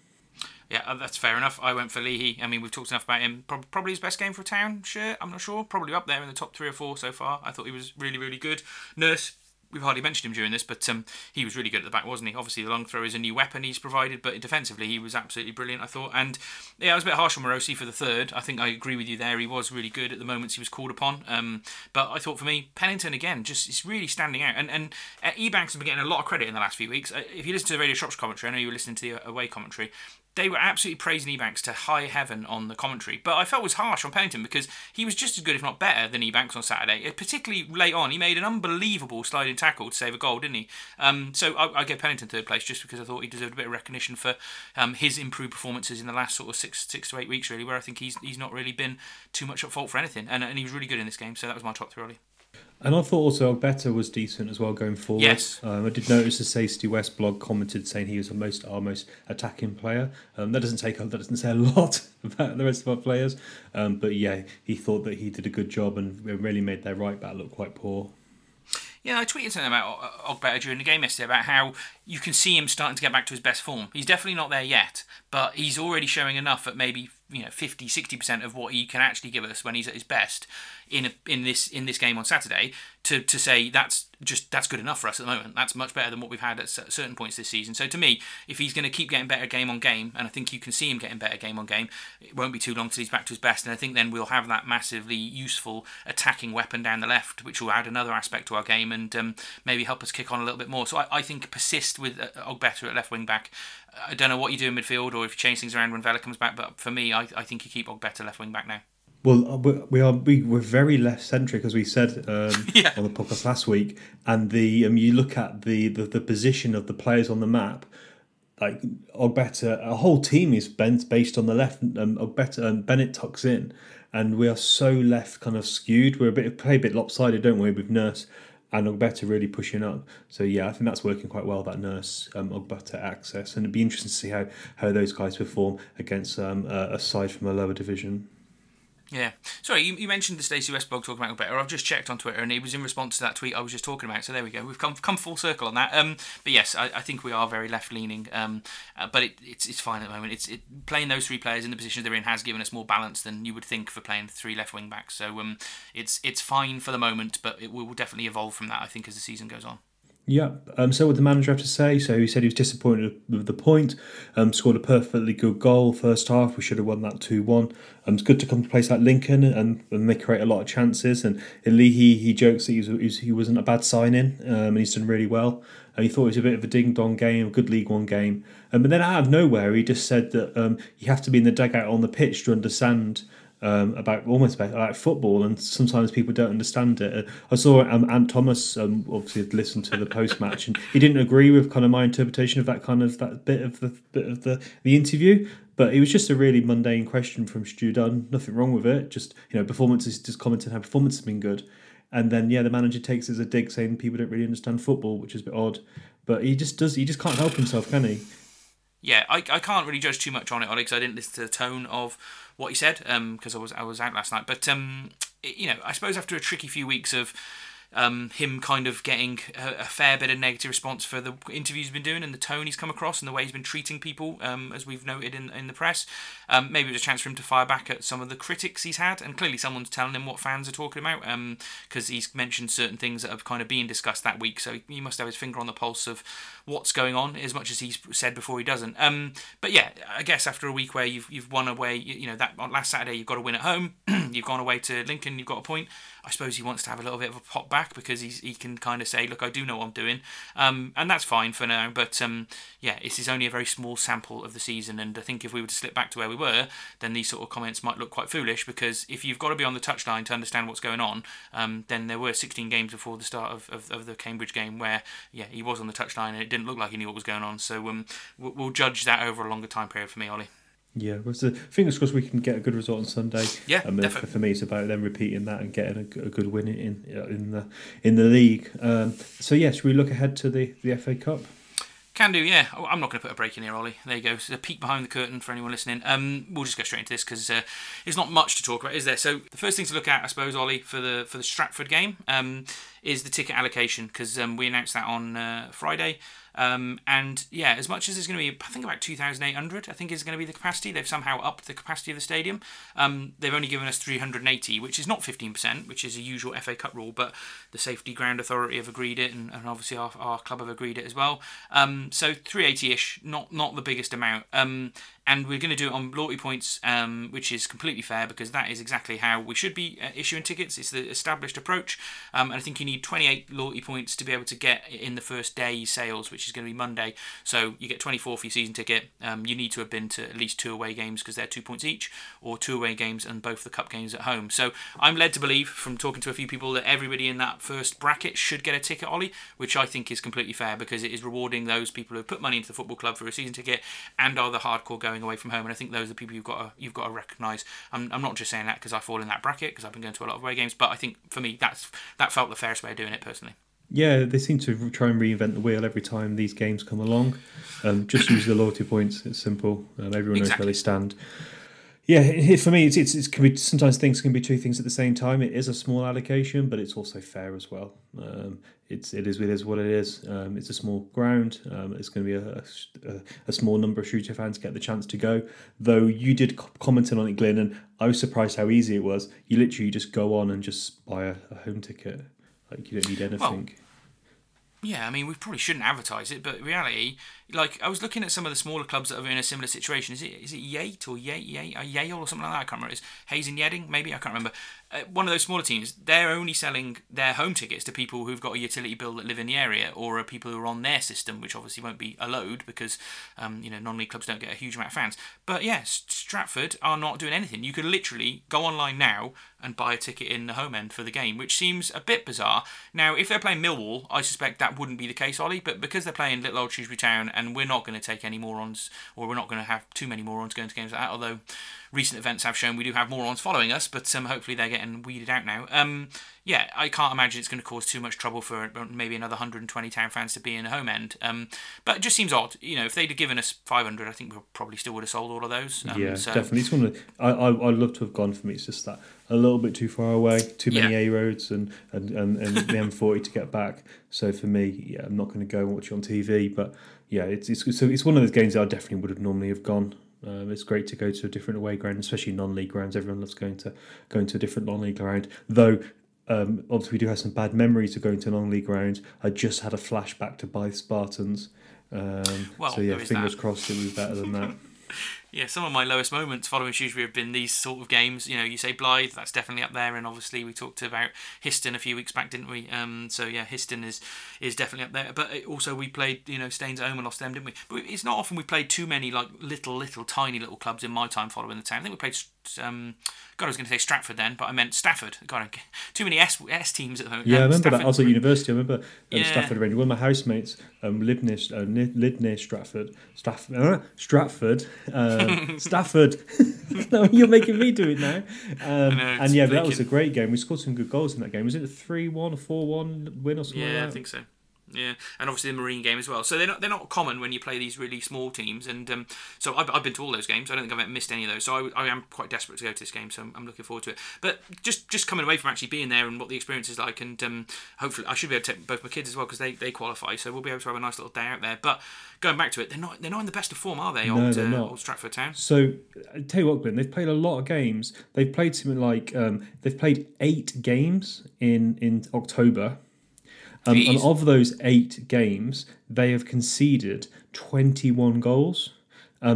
Yeah, that's fair enough. I went for Leahy. I mean, we've talked enough about him. Probably his best game for a Town shirt, I'm not sure. Probably up there in the top 3 or 4 so far. I thought he was really, really good. Nurse, we've hardly mentioned him during this, but he was really good at the back, wasn't he? Obviously, the long throw is a new weapon he's provided, but defensively, he was absolutely brilliant, I thought. And yeah, I was a bit harsh on Morosi for the third. I think I agree with you there. He was really good at the moments he was called upon. But I thought, for me, Pennington, again, just is really standing out. And Ebanks has been getting a lot of credit in the last few weeks. If you listen to the Radio Shropshire commentary, I know you were listening to the away commentary, they were absolutely praising Ebanks to high heaven on the commentary. But I felt was harsh on Pennington, because he was just as good, if not better, than Ebanks on Saturday. Particularly late on, he made an unbelievable sliding tackle to save a goal, didn't he? So I gave Pennington third place just because I thought he deserved a bit of recognition for his improved performances in the last sort of six to 8 weeks, really, where I think he's not really been too much at fault for anything. And he was really good in this game, so that was my top 3, really. And I thought also Ogbeta was decent as well going forward. Yes. I did notice the Stacey West blog commented saying he was our most attacking player. That doesn't say a lot about the rest of our players. But yeah, he thought that he did a good job and really made their right back look quite poor. Yeah, I tweeted something about Ogbeta during the game yesterday about how you can see him starting to get back to his best form. He's definitely not there yet, but he's already showing enough at maybe 50, 60% of what he can actually give us when he's at his best in this game on Saturday to say that's good enough for us at the moment. That's much better than what we've had at certain points this season. So to me, if he's going to keep getting better game on game, and I think you can see him getting better game on game, it won't be too long till he's back to his best. And I think then we'll have that massively useful attacking weapon down the left, which will add another aspect to our game and maybe help us kick on a little bit more. So I think persist with Ogbeta at left wing back. I don't know what you do in midfield or if you change things around when Vela comes back, but for me, I think you keep Ogbeta left wing back now. Well, we're very left-centric, as we said on the podcast last week. And you look at the position of the players on the map, like Ogbeta, a whole team is based on the left. Ogbeta, Bennett tucks in. and we are so left kind of skewed. We're a bit lopsided, don't we, with Nurse and Ogbeta really pushing up. So yeah, I think that's working quite well, that Nurse Ogbeta access, and it'd be interesting to see how those guys perform against a side from a lower division. Yeah. Sorry, you mentioned the Stacey West blog talking about Ogbeta. I've just checked on Twitter and it was in response to that tweet I was just talking about. So there we go. We've come full circle on that. But yes, I think we are very left-leaning. But it's fine at the moment. It's playing those three players in the positions they're in has given us more balance than you would think for playing three left wing backs. So it's fine for the moment, but it will definitely evolve from that, I think, as the season goes on. Yeah. So what did the manager have to say? So he said he was disappointed with the point, scored a perfectly good goal first half. We should have won that 2-1. It's good to come to a place like Lincoln and they create a lot of chances. And Leahy, he jokes that he wasn't a bad sign-in, and he's done really well. And he thought it was a bit of a ding-dong game, a good League One game. But then out of nowhere, he just said that you have to be in the dugout on the pitch to understand about football, and sometimes people don't understand it. I saw Ant Thomas obviously had listened to the post match, and he didn't agree with kind of my interpretation of that bit of the interview. But it was just a really mundane question from Stu Dunn. Nothing wrong with it. Just performances. Just commenting how performance has been good, and then the manager takes it as a dig, saying people don't really understand football, which is a bit odd. But he just does. He just can't help himself, can he? Yeah, I can't really judge too much on it, Ollie, because I didn't listen to the tone of what he said, because I was out last night. But I suppose after a tricky few weeks of him kind of getting a fair bit of negative response for the interviews he's been doing and the tone he's come across and the way he's been treating people, as we've noted in the press, maybe it was a chance for him to fire back at some of the critics he's had, and clearly someone's telling him what fans are talking about, because he's mentioned certain things that have kind of been discussed that week, so he must have his finger on the pulse of what's going on as much as he's said before he doesn't. But yeah, I guess after a week where you've won away, that on last Saturday you've got a win at home, you've gone away to Lincoln, you've got a point. I suppose he wants to have a little bit of a pop back because he can kind of say, look, I do know what I'm doing, and that's fine for now. But this is only a very small sample of the season, and I think if we were to slip back to where we were, then these sort of comments might look quite foolish, because if you've got to be on the touchline to understand what's going on, then there were 16 games before the start of the Cambridge game where he was on the touchline and it didn't look like he knew what was going on. So we'll judge that over a longer time period for me, Ollie. Yeah, fingers crossed we can get a good result on Sunday. Yeah, definitely. For me, it's about them repeating that and getting a good win in the league. So yeah, should we look ahead to the FA Cup? Can do, yeah. Oh, I'm not going to put a break in here, Ollie. There you go. So a peek behind the curtain for anyone listening. We'll just go straight into this because there's not much to talk about, is there? So the first thing to look at, I suppose, Ollie, for the Stratford game is the ticket allocation, because we announced that on Friday. And yeah, as much as there's going to be, I think about 2,800, I think is going to be the capacity. They've somehow upped the capacity of the stadium. They've only given us 380, which is not 15%, which is a usual FA Cup rule, but the Safety Ground Authority have agreed it, and obviously our club have agreed it as well. So 380-ish, not the biggest amount. And we're going to do it on loyalty points, which is completely fair, because that is exactly how we should be issuing tickets. It's the established approach. And I think you need 28 loyalty points to be able to get in the first day sales, which is going to be Monday. So you get 24 for your season ticket. You need to have been to at least two away games, because they're 2 points each, or two away games and both the cup games at home. So I'm led to believe, from talking to a few people, that everybody in that first bracket should get a ticket, Ollie, which I think is completely fair, because it is rewarding those people who have put money into the football club for a season ticket and are the hardcore guys away from home, and I think those are the people you've got to recognise. I'm not just saying that because I fall in that bracket, because I've been going to a lot of away games, but I think for me that felt the fairest way of doing it personally. Yeah, they seem to try and reinvent the wheel every time these games come along. Just use the loyalty points. It's simple. Everyone knows where they stand. Yeah, for me, it can be, sometimes things can be two things at the same time. It is a small allocation, but it's also fair as well. It is what it is. It's a small ground. It's going to be a small number of Shooter fans get the chance to go. Though you did comment on it, Glyn, and I was surprised how easy it was. You literally just go on and just buy a home ticket. Like, you don't need anything. Well, yeah, I mean, we probably shouldn't advertise it, but in reality, like, I was looking at some of the smaller clubs that are in a similar situation. Is it Yate or Yale or something like that? I can't remember. It's Hayes and Yedding, maybe? I can't remember. one of those smaller teams, they're only selling their home tickets to people who've got a utility bill that live in the area, or are people who are on their system, which obviously won't be a load because non-league clubs don't get a huge amount of fans. But yeah, Stratford are not doing anything. You could literally go online now and buy a ticket in the home end for the game, which seems a bit bizarre. Now, if they're playing Millwall, I suspect that wouldn't be the case, Ollie, but because they're playing little old Shrewsbury Town, and we're not going to take any morons, or we're not going to have too many morons going to games like that, although recent events have shown we do have morons following us, but hopefully they're getting weeded out now. Yeah, I can't imagine it's going to cause too much trouble for maybe another 120 Town fans to be in the home end. But it just seems odd. If they'd have given us 500, I think we probably still would have sold all of those. Definitely. It's one of the, I'd love to have gone. For me, it's just that a little bit too far away, too many A roads and the M40 to get back. So for me, I'm not going to go and watch it on TV. But yeah, it's one of those games that I definitely would have normally have gone. It's great to go to a different away ground, especially non-league grounds. Everyone loves going to a different non-league ground. Though, obviously, we do have some bad memories of going to non-league grounds. I just had a flashback to Bath Spartans. Fingers crossed it was better than that. Yeah, some of my lowest moments following Shrewsbury have been these sort of games. You say Blythe, that's definitely up there, and obviously we talked about Histon a few weeks back, didn't we? So yeah, Histon is definitely up there. But also we played, Staines at home and lost them, didn't we? But it's not often we played too many like tiny little clubs in my time following the Town. I think we played. I was going to say Stratford then, but I meant Stafford. Too many S teams at the moment. Yeah, I remember Stafford. That. I was at university. I remember Stafford Rangers. One of my housemates lived near Stratford. Stafford. No, you're making me do it now. But that was a great game. We scored some good goals in that game. Was it a 3-1 or 4-1 win or something? Yeah, like that? I think so. Yeah, and obviously the Marine game as well. So they're not common when you play these really small teams. And so I've been to all those games. I don't think I've missed any of those. So I am quite desperate to go to this game. So I'm looking forward to it. But just coming away from actually being there and what the experience is like, and hopefully I should be able to take both my kids as well because they qualify. So we'll be able to have a nice little day out there. But going back to it, they're not in the best of form, are they? Old Stratford Town. So I tell you what, Glenn, they've played a lot of games. They've played something like they've played 8 games in October. And of those 8 games, they have conceded 21 goals.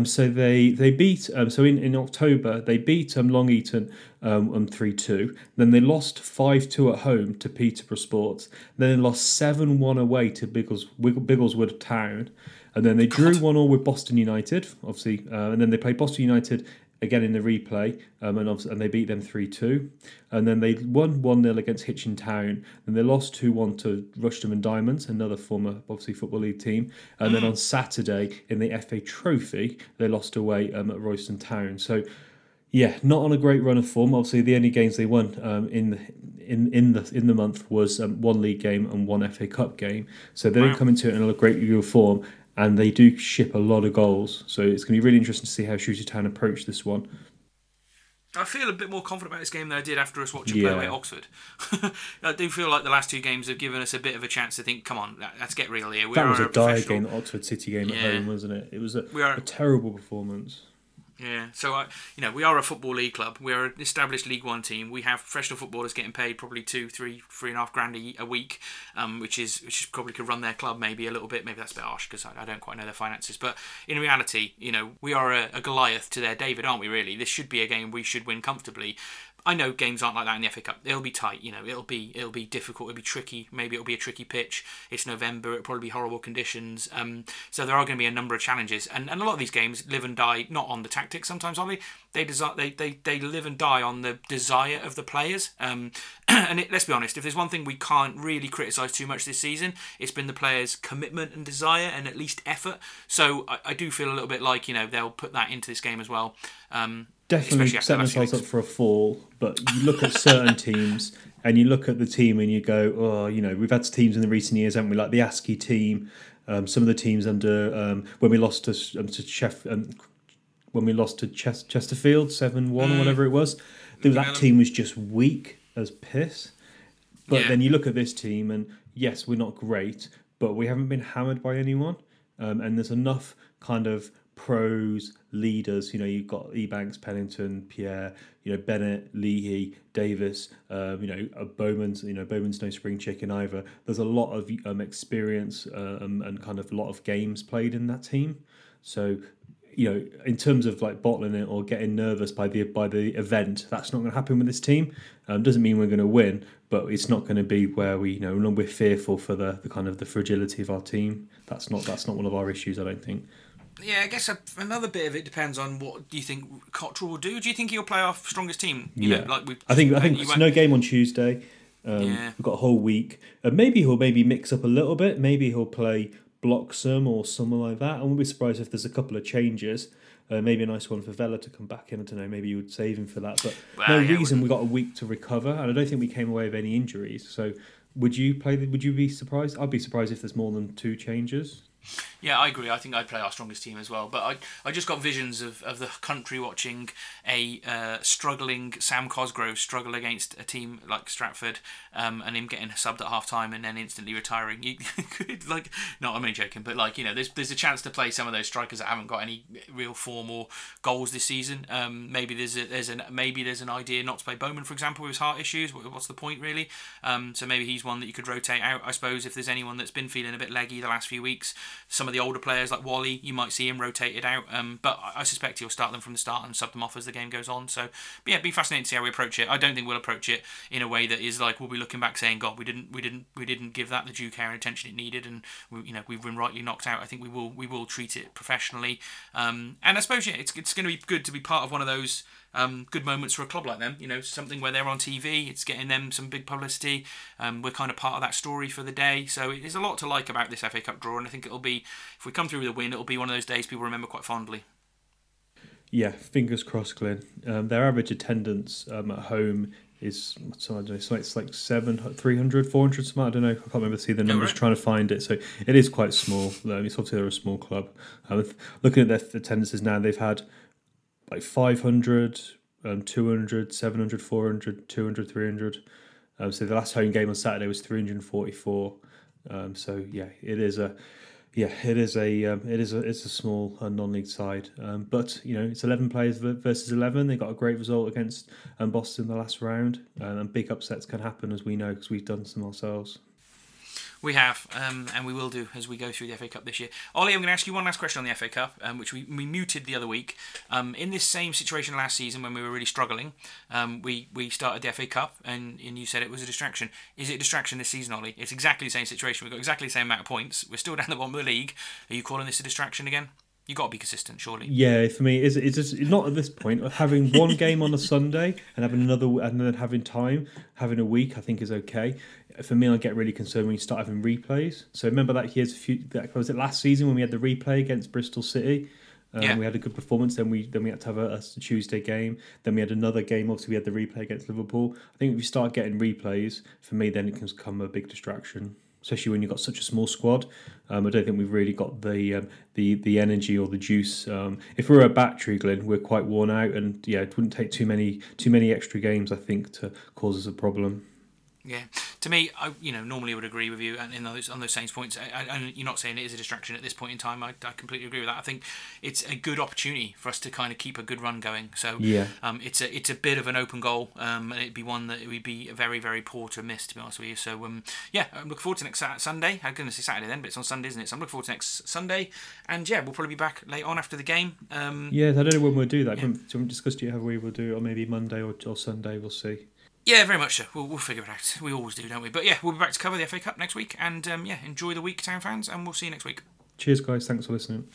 So they beat. So in October, they beat Long Eaton on 3-2. Then they lost 5-2 at home to Peterborough Sports. Then they lost 7-1 away to Biggleswood Town. And then they drew 1-1 with Boston United, obviously. And then they played Boston United again in the replay, and they beat them 3-2. And then they won 1-0 against Hitchin Town, and they lost 2-1 to Rushden and Diamonds, another former, obviously, Football League team. And then on Saturday, in the FA Trophy, they lost away at Royston Town. So, yeah, not on a great run of form. Obviously, the only games they won in the month was one league game and one FA Cup game. So they don't come into it in a great view of form. And they do ship a lot of goals. So it's going to be really interesting to see how Shrewsbury Town approach this one. I feel a bit more confident about this game than I did after us watching play away at Oxford. I do feel like the last 2 games have given us a bit of a chance to think, come on, let's get real here. That was a dire game, the Oxford City game at home, wasn't it? It was a terrible performance. Yeah, so we are a Football League club. We are an established League One team. We have professional footballers getting paid probably 2, 3, 3.5 grand a week, which is probably could run their club maybe a little bit. Maybe that's a bit harsh because I don't quite know their finances. But in reality, we are a Goliath to their David, aren't we? Really, this should be a game we should win comfortably. I know games aren't like that in the FA Cup. It'll be tight, it'll be difficult, it'll be tricky. Maybe it'll be a tricky pitch. It's November, it'll probably be horrible conditions. So there are going to be a number of challenges. And a lot of these games live and die, not on the tactics sometimes, are they? They live and die on the desire of the players. And let's be honest, if there's one thing we can't really criticise too much this season, it's been the players' commitment and desire and at least effort. So I do feel a little bit like, they'll put that into this game as well. Definitely set themselves up for a fall, but you look at certain teams and you look at the team and you go, we've had teams in the recent years, haven't we? Like the ASCII team, some of the teams under when we lost to Chesterfield 7-1 or whatever it was. That team was just weak as piss. But then you look at this team and yes, we're not great, but we haven't been hammered by anyone, and there's enough kind of pros, leaders, you've got Ebanks, Pennington, Pierre, Bennett, Leahy, Davis, Bowman's no spring chicken either. There's a lot of experience and kind of a lot of games played in that team. So you know, in terms of like bottling it or getting nervous by the event, that's not going to happen with this team. Doesn't mean we're going to win, but it's not going to be where we, you know, we're fearful for the kind of the fragility of our team. That's not one of our issues, I don't think. Yeah, I guess another bit of it depends on what do you think Cottrell will do. Do you think he'll play our strongest team? You know, like we. I think it's no game on Tuesday. We've got a whole week. Maybe he'll mix up a little bit. Maybe he'll play Bloxham or someone like that. I wouldn't be surprised if there's a couple of changes. Maybe a nice one for Vela to come back in. I don't know, maybe you would save him for that. But we've got a week to recover, and I don't think we came away with any injuries. So would you be surprised? I'd be surprised if there's more than two changes. Yeah, I agree. I think I'd play our strongest team as well. But I just got visions of the country watching a struggling Sam Cosgrove struggle against a team like Stratford, and him getting subbed at half-time and then instantly retiring. You could, like, no, I'm only joking, but like, you know, there's a chance to play some of those strikers that haven't got any real form or goals this season. Maybe there's an idea not to play Bowman, for example, with his heart issues. What's the point, really? So maybe he's one that you could rotate out. I suppose if there's anyone that's been feeling a bit leggy the last few weeks, some of the older players like Wally, you might see him rotated out, but I suspect he'll start them from the start and sub them off as the game goes on. So, but yeah, it'd be fascinating to see how we approach it. I don't think we'll approach it in a way that is like we'll be looking back saying, "God, we didn't give that the due care and attention it needed," and we've been rightly knocked out. I think we will treat it professionally, and I suppose it's going to be good to be part of one of those. Good moments for a club like them, something where they're on TV, it's getting them some big publicity. We're kind of part of that story for the day, so there's a lot to like about this FA Cup draw, and I think it'll be, if we come through with a win, it'll be one of those days people remember quite fondly. Yeah, fingers crossed, Glenn. Their average attendance at home is, so I don't know, so it's like 300, 400, something, I don't know, I can't remember, see the numbers, right. Trying to find it, so it is quite small. It's obviously they're a small club. Looking at their attendances now, they've had like 500, 200, 700, 400, 200, 300. So the last home game on Saturday was 344. So yeah, it's a small non-league side. But it's 11 players versus 11. They got a great result against Boston the last round, and big upsets can happen, as we know, because we've done some ourselves. We have, and we will do as we go through the FA Cup this year. Ollie, I'm going to ask you one last question on the FA Cup, which we muted the other week. In this same situation last season when we were really struggling, we started the FA Cup, and you said it was a distraction. Is it a distraction this season, Ollie? It's exactly the same situation. We've got exactly the same amount of points. We're still down the bottom of the league. Are you calling this a distraction again? You've got to be consistent, surely. Yeah, for me, it's just not at this point. Having one game on a Sunday and having another, and then having a week, I think is okay. For me, I get really concerned when you start having replays. So remember was it last season when we had the replay against Bristol City? We had a good performance, then we had to have a Tuesday game, then we had another game, obviously we had the replay against Liverpool. I think if you start getting replays, for me then it can become a big distraction, especially when you've got such a small squad. I don't think we've really got the energy or the juice. If we're a battery, Glenn, we're quite worn out, and yeah, it wouldn't take too many extra games, I think, to cause us a problem. Yeah, to me, I normally would agree with you, and on those same points, and you're not saying it is a distraction at this point in time. I completely agree with that. I think it's a good opportunity for us to kind of keep a good run going. So yeah, it's a bit of an open goal, and it'd be one that it would be very, very poor to miss, to be honest with you. So I'm looking forward to next Sunday. I'm going to say Saturday then, but it's on Sunday, isn't it? So I'm looking forward to next Sunday, and yeah, we'll probably be back late on after the game. I don't know when we'll do that. Yeah. We haven't discussed yet how we will do it, or maybe Monday or Sunday. We'll see. Yeah, very much so. We'll figure it out. We always do, don't we? But yeah, we'll be back to cover the FA Cup next week. And enjoy the week, Town fans. And we'll see you next week. Cheers, guys. Thanks for listening.